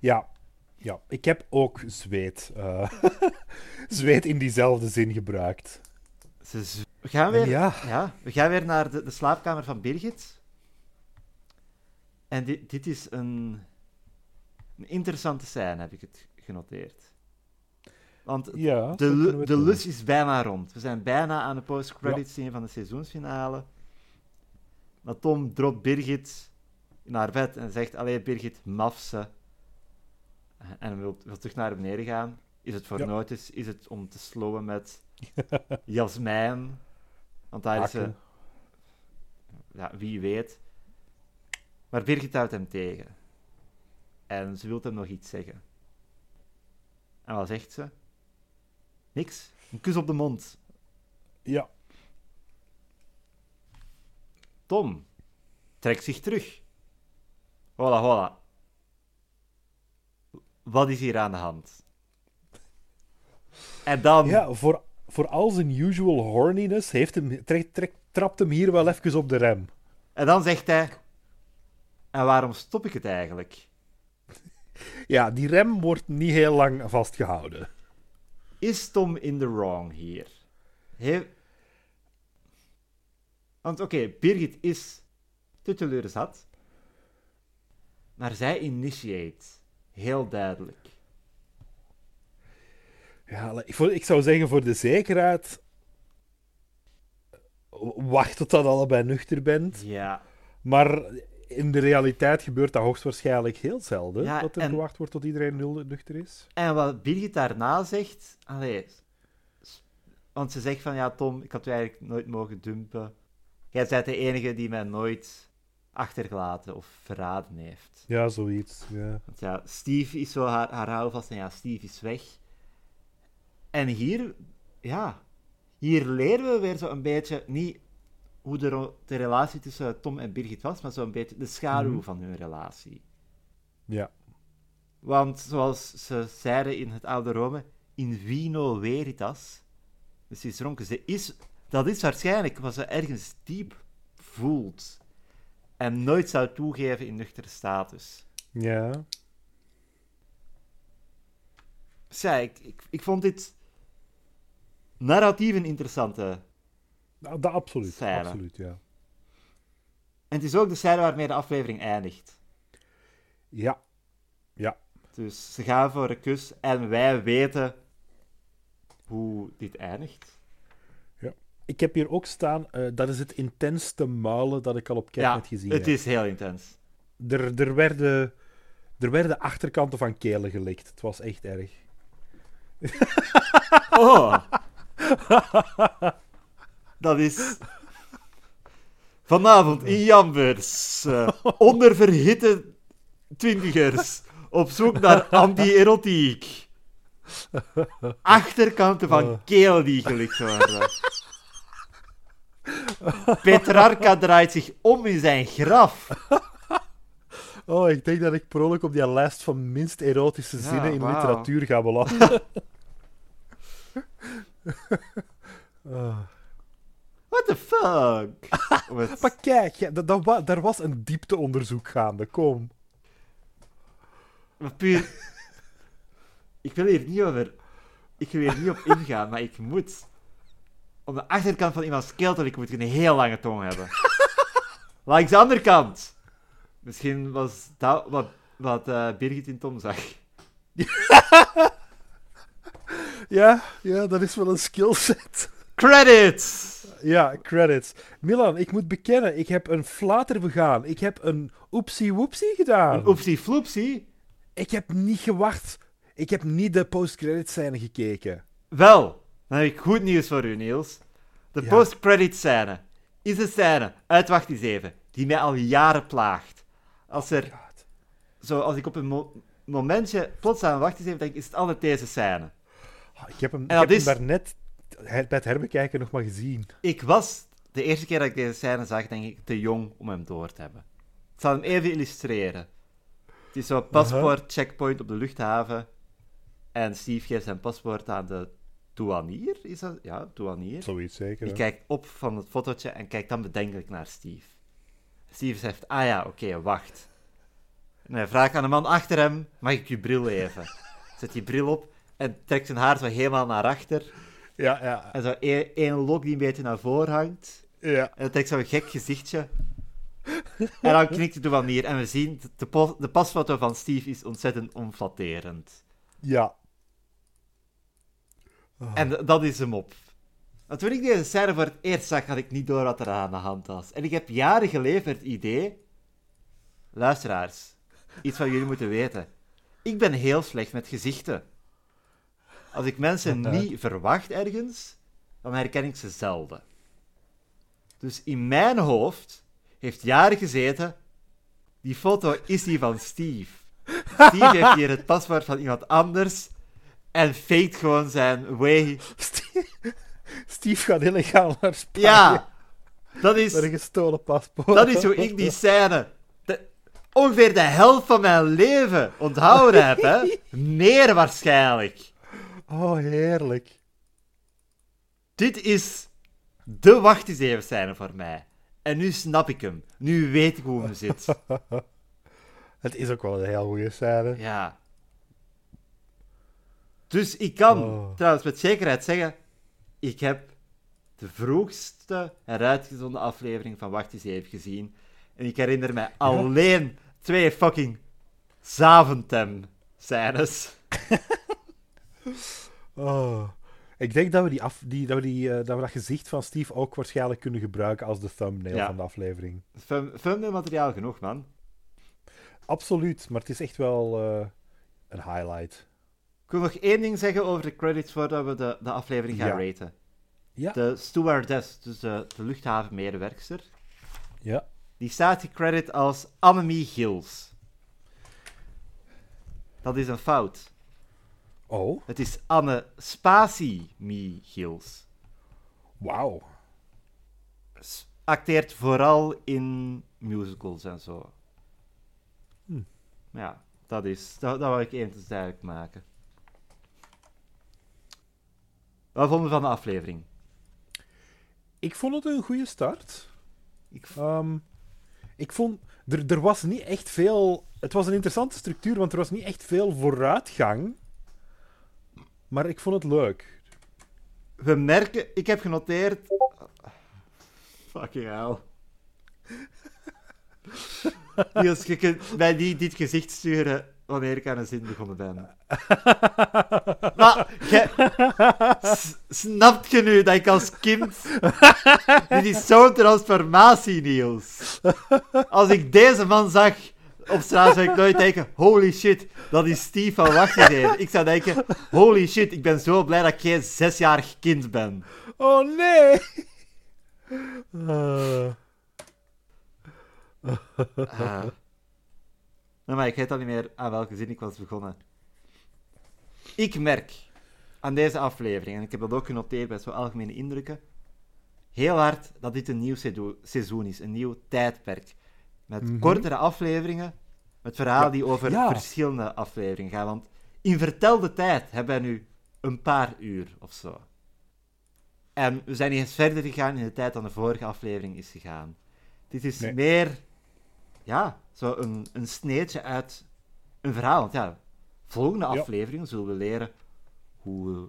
Ja, ja, ik heb ook zweet. Uh, zweet in diezelfde zin gebruikt. Ze z- we, gaan weer, ja. Ja, we gaan weer naar de, de slaapkamer van Birgit. En di- dit is een, een interessante scène, heb ik het genoteerd. Want ja, de, l- de lus is bijna rond. We zijn bijna aan de post-credit scene ja. van de seizoensfinale. Maar Tom dropt Birgit in haar bed en zegt, allee Birgit, maf ze. En wil, wil terug naar beneden gaan. Is het voor ja. nooit eens? Is het om te slowen met Jasmijn? Want daar Haken. is ze... Ja, wie weet. Maar Birgit houdt hem tegen. En ze wil hem nog iets zeggen. En wat zegt ze? Niks. Een kus op de mond. Ja. Tom trekt zich terug. Hola, hola. Wat is hier aan de hand? En dan... Ja, voor, voor al zijn usual horniness heeft hem, trekt, trekt, trapt hem hier wel even op de rem. En dan zegt hij... En waarom stop ik het eigenlijk? Ja, die rem wordt niet heel lang vastgehouden. Is Tom in the wrong hier? He... Want oké, okay, Birgit is te teleurzat. Maar zij initiate. Heel duidelijk. Ja, ik zou zeggen voor de zekerheid... Wacht tot dat allebei nuchter bent. Ja. Maar in de realiteit gebeurt dat hoogstwaarschijnlijk heel zelden. Ja, dat er en... gewacht wordt tot iedereen nuchter is. En wat Birgit daarna zegt... Allee, want ze zegt van... Ja, Tom, ik had u eigenlijk nooit mogen dumpen. Jij bent de enige die mij nooit... achtergelaten of verraden heeft. Ja, zoiets. Ja. Want ja, Steve is zo haar, haar houvast en ja, Steve is weg. En hier, ja, hier leren we weer zo een beetje, niet hoe de, de relatie tussen Tom en Birgit was, maar zo een beetje de schaduw mm. van hun relatie. Ja. Want zoals ze zeiden in het oude Rome, in vino veritas, dus ze is dronken, ze is, dat is waarschijnlijk wat ze ergens diep voelt. En nooit zou toegeven in nuchtere status. Ja. Zij, ik, ik, ik vond dit narratief een interessante nou, dat absoluut, scène. Absoluut, ja. En het is ook de scène waarmee de aflevering eindigt. Ja. Ja. Dus ze gaan voor een kus en wij weten hoe dit eindigt. Ik heb hier ook staan, uh, dat is het intenste muilen dat ik al op Kijk ja, net gezien heb. Ja, het is heel intens. Er, er, werden, er werden achterkanten van kelen gelikt. Het was echt erg. Oh. Dat is... Vanavond in Jambers. Uh, onderverhitte twintigers. Op zoek naar anti-erotiek. Achterkanten van kelen die gelikt worden. Petrarca draait zich om in zijn graf. Oh, ik denk dat ik per ongeluk op die lijst van minst erotische zinnen ja, in wow. literatuur ga belanden. uh. What the fuck? Met... Maar kijk, ja, dat, dat wa- daar was een diepteonderzoek gaande, kom. Maar puur... Ik wil hier niet over... Ik wil hier niet op ingaan, maar ik moet... Op de achterkant van iemands keeltelijk moet je een heel lange tong hebben. Langs de andere kant. Misschien was dat wat, wat uh, Birgit in Tom zag. Ja, ja, dat is wel een skillset. Credits! Ja, credits. Milan, ik moet bekennen, ik heb een flater begaan. Ik heb een oepsie-woepsie gedaan. Een oepsie-floepsie? Ik heb niet gewacht. Ik heb niet de post-credit-scène gekeken. Wel, dan heb ik goed nieuws voor u, Niels. De ja. post-credit-scène is een scène uit Wacht eens even, die mij al jaren plaagt. Als er... Oh zo, als ik op een mo- momentje plots aan Wacht eens even denk, is het altijd deze scène. Oh, ik heb hem, ik heb is... hem daarnet... bij het herbekijken nog maar gezien. Ik was, de eerste keer dat ik deze scène zag, denk ik, te jong om hem door te hebben. Ik zal hem even illustreren. Het is zo'n paspoort, uh-huh. checkpoint op de luchthaven. En Steve geeft zijn paspoort aan de douanier, is dat? Ja, douanier. Zoiets zeker. Die kijkt op van het fotootje en kijkt dan bedenkelijk naar Steve. Steve zegt, ah ja, oké, okay, wacht. En hij vraagt aan de man achter hem, mag ik je bril even? Zet die bril op en trekt zijn haar zo helemaal naar achter... Ja, ja. En zo één lok die een beetje naar voren hangt. Ja. En dan trekt zo'n gek gezichtje. En dan knikt de douanier. En we zien, de, po- de pasfoto van Steve is ontzettend onflatterend. Ja. Oh. En d- dat is hem op. Want toen ik deze scène voor het eerst zag, had ik niet door wat er aan de hand was. En ik heb jaren geleden het idee... Luisteraars, iets wat jullie moeten weten. Ik ben heel slecht met gezichten. Als ik mensen niet verwacht ergens, dan herken ik ze zelden. Dus in mijn hoofd heeft jaren gezeten, die foto is die van Steve. Steve heeft hier het paswoord van iemand anders en faked gewoon zijn way. Steve, Steve gaat illegaal naar Spanje. Ja, dat is... Met een gestolen paspoort. Dat is hoe ik die scène... De, ongeveer de helft van mijn leven onthouden heb, hè. Meer waarschijnlijk. Oh, heerlijk. Dit is de Wacht eens even scène voor mij. En nu snap ik hem. Nu weet ik hoe hem zit. Het is ook wel een heel goede scène. Ja. Dus ik kan oh. trouwens met zekerheid zeggen... Ik heb de vroegste heruitgezonden aflevering van Wacht eens even gezien. En ik herinner mij alleen ja. twee fucking Zaventem scènes. Oh. Ik denk dat we, die af, die, dat, we die, uh, dat we dat gezicht van Steve ook waarschijnlijk kunnen gebruiken als de thumbnail ja. van de aflevering. Thumbnail materiaal genoeg, man. Absoluut, maar het is echt wel uh, een highlight. Ik wil nog één ding zeggen over de credits voordat we de, de aflevering gaan ja. raten. Ja. De stewardess, dus de, de luchthavenmedewerkster, ja. die staat gecredit als Annemie Gielis. Dat is een fout. Oh. Het is Anne Spatie-Mie Gielis. Wauw. Acteert vooral in musicals en zo. Hm. Ja, dat is... Dat, dat wil ik even duidelijk maken. Wat vonden we van de aflevering? Ik vond het een goede start. Ik, v- um, ik vond... Er, er was niet echt veel... Het was een interessante structuur, want er was niet echt veel vooruitgang... Maar ik vond het leuk. We merken... Ik heb genoteerd... Fucking hell. Niels, je kunt mij niet dit gezicht sturen wanneer ik aan een zin begonnen ben. Maar, gij... S- snapt je nu dat ik als kind... Dit is zo'n transformatie, Niels. Als ik deze man zag... Op straat zou ik nooit denken, holy shit, dat is Steve van Wacht eens even. Ik zou denken, holy shit, ik ben zo blij dat ik geen zesjarig kind ben. Oh nee! Uh. Uh. Nee, maar ik weet al niet meer aan welke zin ik was begonnen. Ik merk aan deze aflevering, en ik heb dat ook genoteerd bij zo'n algemene indrukken, heel hard dat dit een nieuw seizoen is, een nieuw tijdperk. Met mm-hmm. kortere afleveringen, met verhalen ja. die over ja. verschillende afleveringen gaan. Want in vertelde tijd hebben wij nu een paar uur of zo. En we zijn niet eens verder gegaan in de tijd dan de vorige aflevering is gegaan. Dit is nee. meer, ja, zo een, een sneetje uit een verhaal. Want ja, Volgende aflevering ja. zullen we leren hoe...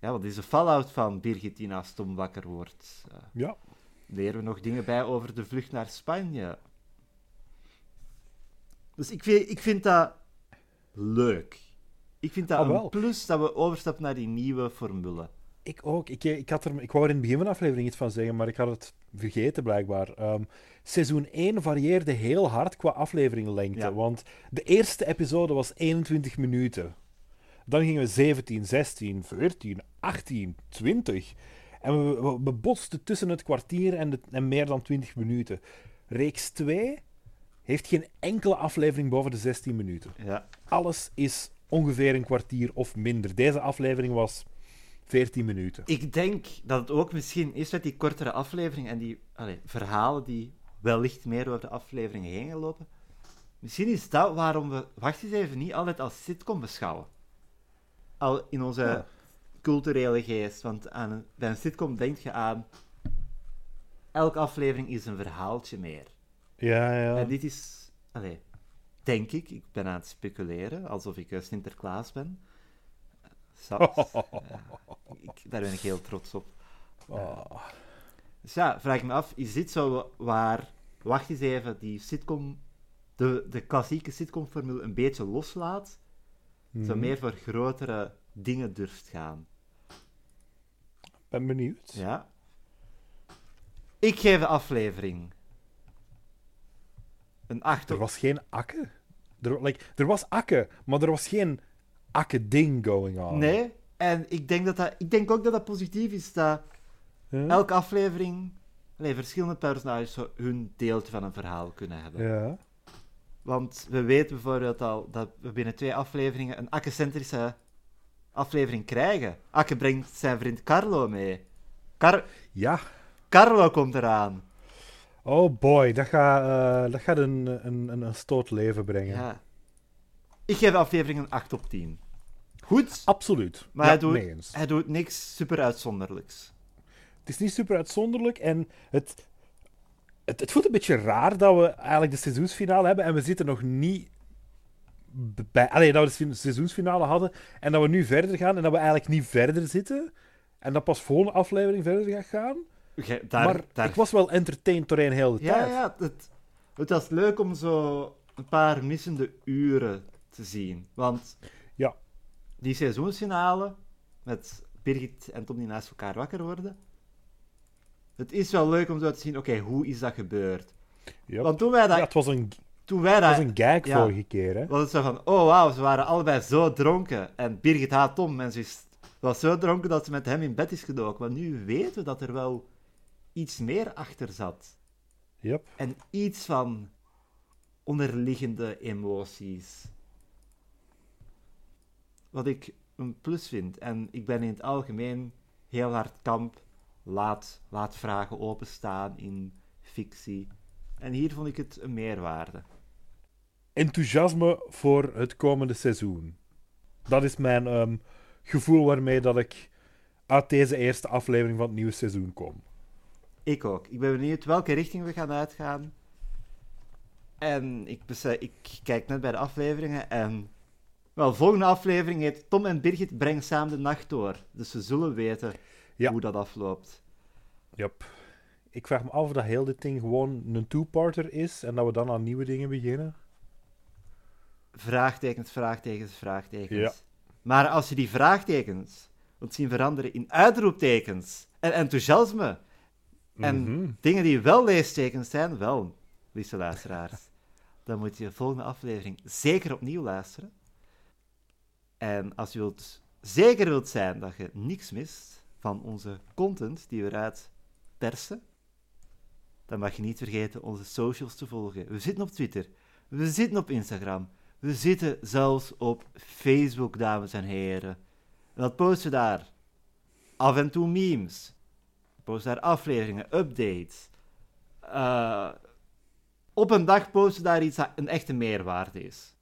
Ja, wat is de fallout van Birgitina Stombakker wordt. Uh, ja. Leren we nog dingen bij over de vlucht naar Spanje. Dus ik vind, ik vind dat leuk. Ik vind dat ah, een plus dat we overstappen naar die nieuwe formule. Ik ook. Ik, ik, had er, ik wou er in het begin van de aflevering iets van zeggen, maar ik had het vergeten blijkbaar. Um, seizoen één varieerde heel hard qua afleveringlengte. Ja. Want de eerste episode was eenentwintig minuten. Dan gingen we zeventien, zestien, veertien, achttien, twintig. En we, we, we botsten tussen het kwartier en, de, en meer dan twintig minuten. Reeks twee heeft geen enkele aflevering boven de zestien minuten. Ja. Alles is ongeveer een kwartier of minder. Deze aflevering was veertien minuten. Ik denk dat het ook misschien is met die kortere aflevering en die allez, verhalen die wellicht meer door de aflevering heen gaan lopen. Misschien is dat waarom we Wacht eens even niet altijd als sitcom beschouwen. Al in onze ja. culturele geest. Want aan een, bij een sitcom denk je aan... Elke aflevering is een verhaaltje meer. Ja, ja. En dit is... Allez, denk ik. Ik ben aan het speculeren. Alsof ik uh, Sinterklaas ben. Zat. Uh, ik, daar ben ik heel trots op. Uh, dus ja, vraag ik me af. Is dit zo waar... Wacht eens even. Die sitcom... De, de klassieke sitcomformule een beetje loslaat... Zo meer voor grotere dingen durft gaan. Ben benieuwd. Ja. Ik geef de aflevering een acht. Er was geen akke. Er, like, er was akke, maar er was geen akke-ding going on. Nee, en ik denk, dat dat, ik denk ook dat dat positief is. Dat huh? elke aflevering nee, verschillende personages hun deeltje van een verhaal kunnen hebben. Ja. Want we weten bijvoorbeeld al dat we binnen twee afleveringen een accentrische aflevering krijgen. Akke brengt zijn vriend Carlo mee. Car- ja. Carlo komt eraan. Oh boy, dat gaat uh, dat gaat een, een, een stoot leven brengen. Ja. Ik geef de aflevering een acht op tien. Goed. Absoluut. Maar ja, hij, doet, nee eens. hij doet niks super uitzonderlijks. Het is niet super uitzonderlijk en het... Het, het voelt een beetje raar dat we eigenlijk de seizoensfinale hebben en we zitten nog niet bij... Allee, dat we de seizoensfinale hadden en dat we nu verder gaan en dat we eigenlijk niet verder zitten. En dat pas volgende aflevering verder gaat gaan. Okay, daar, maar daar... ik was wel entertained doorheen heel de ja, tijd. Ja, het, het was leuk om zo een paar missende uren te zien. Want ja. die seizoensfinale met Birgit en Tom die naast elkaar wakker worden... Het is wel leuk om zo te zien, oké, okay, hoe is dat gebeurd? Yep. Want toen wij dat... Ja, het was een, toen wij dat, was een gag ja, vorige keer, hè? Was het zo van, oh wauw, ze waren allebei zo dronken. En Birgit haat Tom en ze was zo dronken dat ze met hem in bed is gedoken. Maar nu weten we dat er wel iets meer achter zat. Yep. En iets van onderliggende emoties. Wat ik een plus vind. En ik ben in het algemeen heel hard kamp... Laat, laat vragen openstaan in fictie. En hier vond ik het een meerwaarde. Enthousiasme voor het komende seizoen. Dat is mijn um, gevoel waarmee dat ik uit deze eerste aflevering van het nieuwe seizoen kom. Ik ook. Ik ben benieuwd welke richting we gaan uitgaan. En ik, besef, ik kijk net bij de afleveringen en... Wel, volgende aflevering heet Tom en Birgit brengen samen de nacht door. Dus we zullen weten... Ja. Hoe dat afloopt. Ja. Yep. Ik vraag me af of dat heel dit ding gewoon een two-parter is en dat we dan aan nieuwe dingen beginnen. Vraagtekens, vraagtekens, vraagtekens. Ja. Maar als je die vraagtekens wilt zien veranderen in uitroeptekens en enthousiasme en mm-hmm. dingen die wel leestekens zijn, wel, lieve luisteraars, dan moet je de volgende aflevering zeker opnieuw luisteren. En als je wilt, zeker wilt zijn dat je niks mist, van onze content die we eruit persen, dan mag je niet vergeten onze socials te volgen. We zitten op Twitter, we zitten op Instagram, we zitten zelfs op Facebook, dames en heren. En wat posten we daar? Af en toe memes. We posten daar afleveringen, updates. Uh, op een dag posten we daar iets dat een echte meerwaarde is.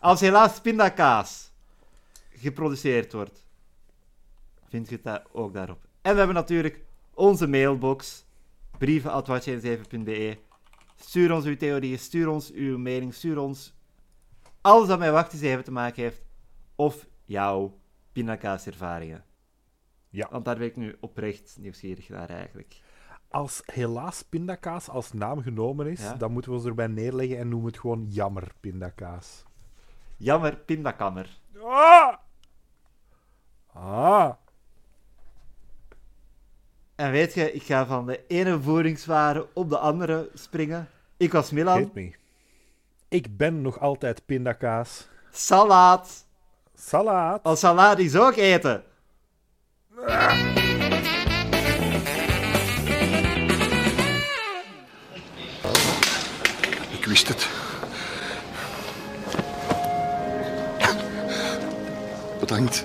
Als helaas pindakaas geproduceerd wordt, vind je het daar ook daarop. En we hebben natuurlijk onze mailbox, brieven at wacht eens even punt be. Stuur ons uw theorieën, stuur ons uw mening, stuur ons alles wat met Wacht eens even te maken heeft, of jouw pindakaaservaringen. Ja. Want daar ben ik nu oprecht nieuwsgierig naar eigenlijk. Als helaas pindakaas als naam genomen is, ja? dan moeten we ons erbij neerleggen en noemen het gewoon jammer pindakaas. Jammer pindakammer. Ah! Ah! En weet je, ik ga van de ene voedingsware op de andere springen. Ik was Milan. Hit me. Ik ben nog altijd pindakaas. Salaat. Salaat. Als salaat is ook eten. Ah. Ik wist het. Bedankt.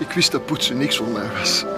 Ik wist dat poetsen niks voor mij was.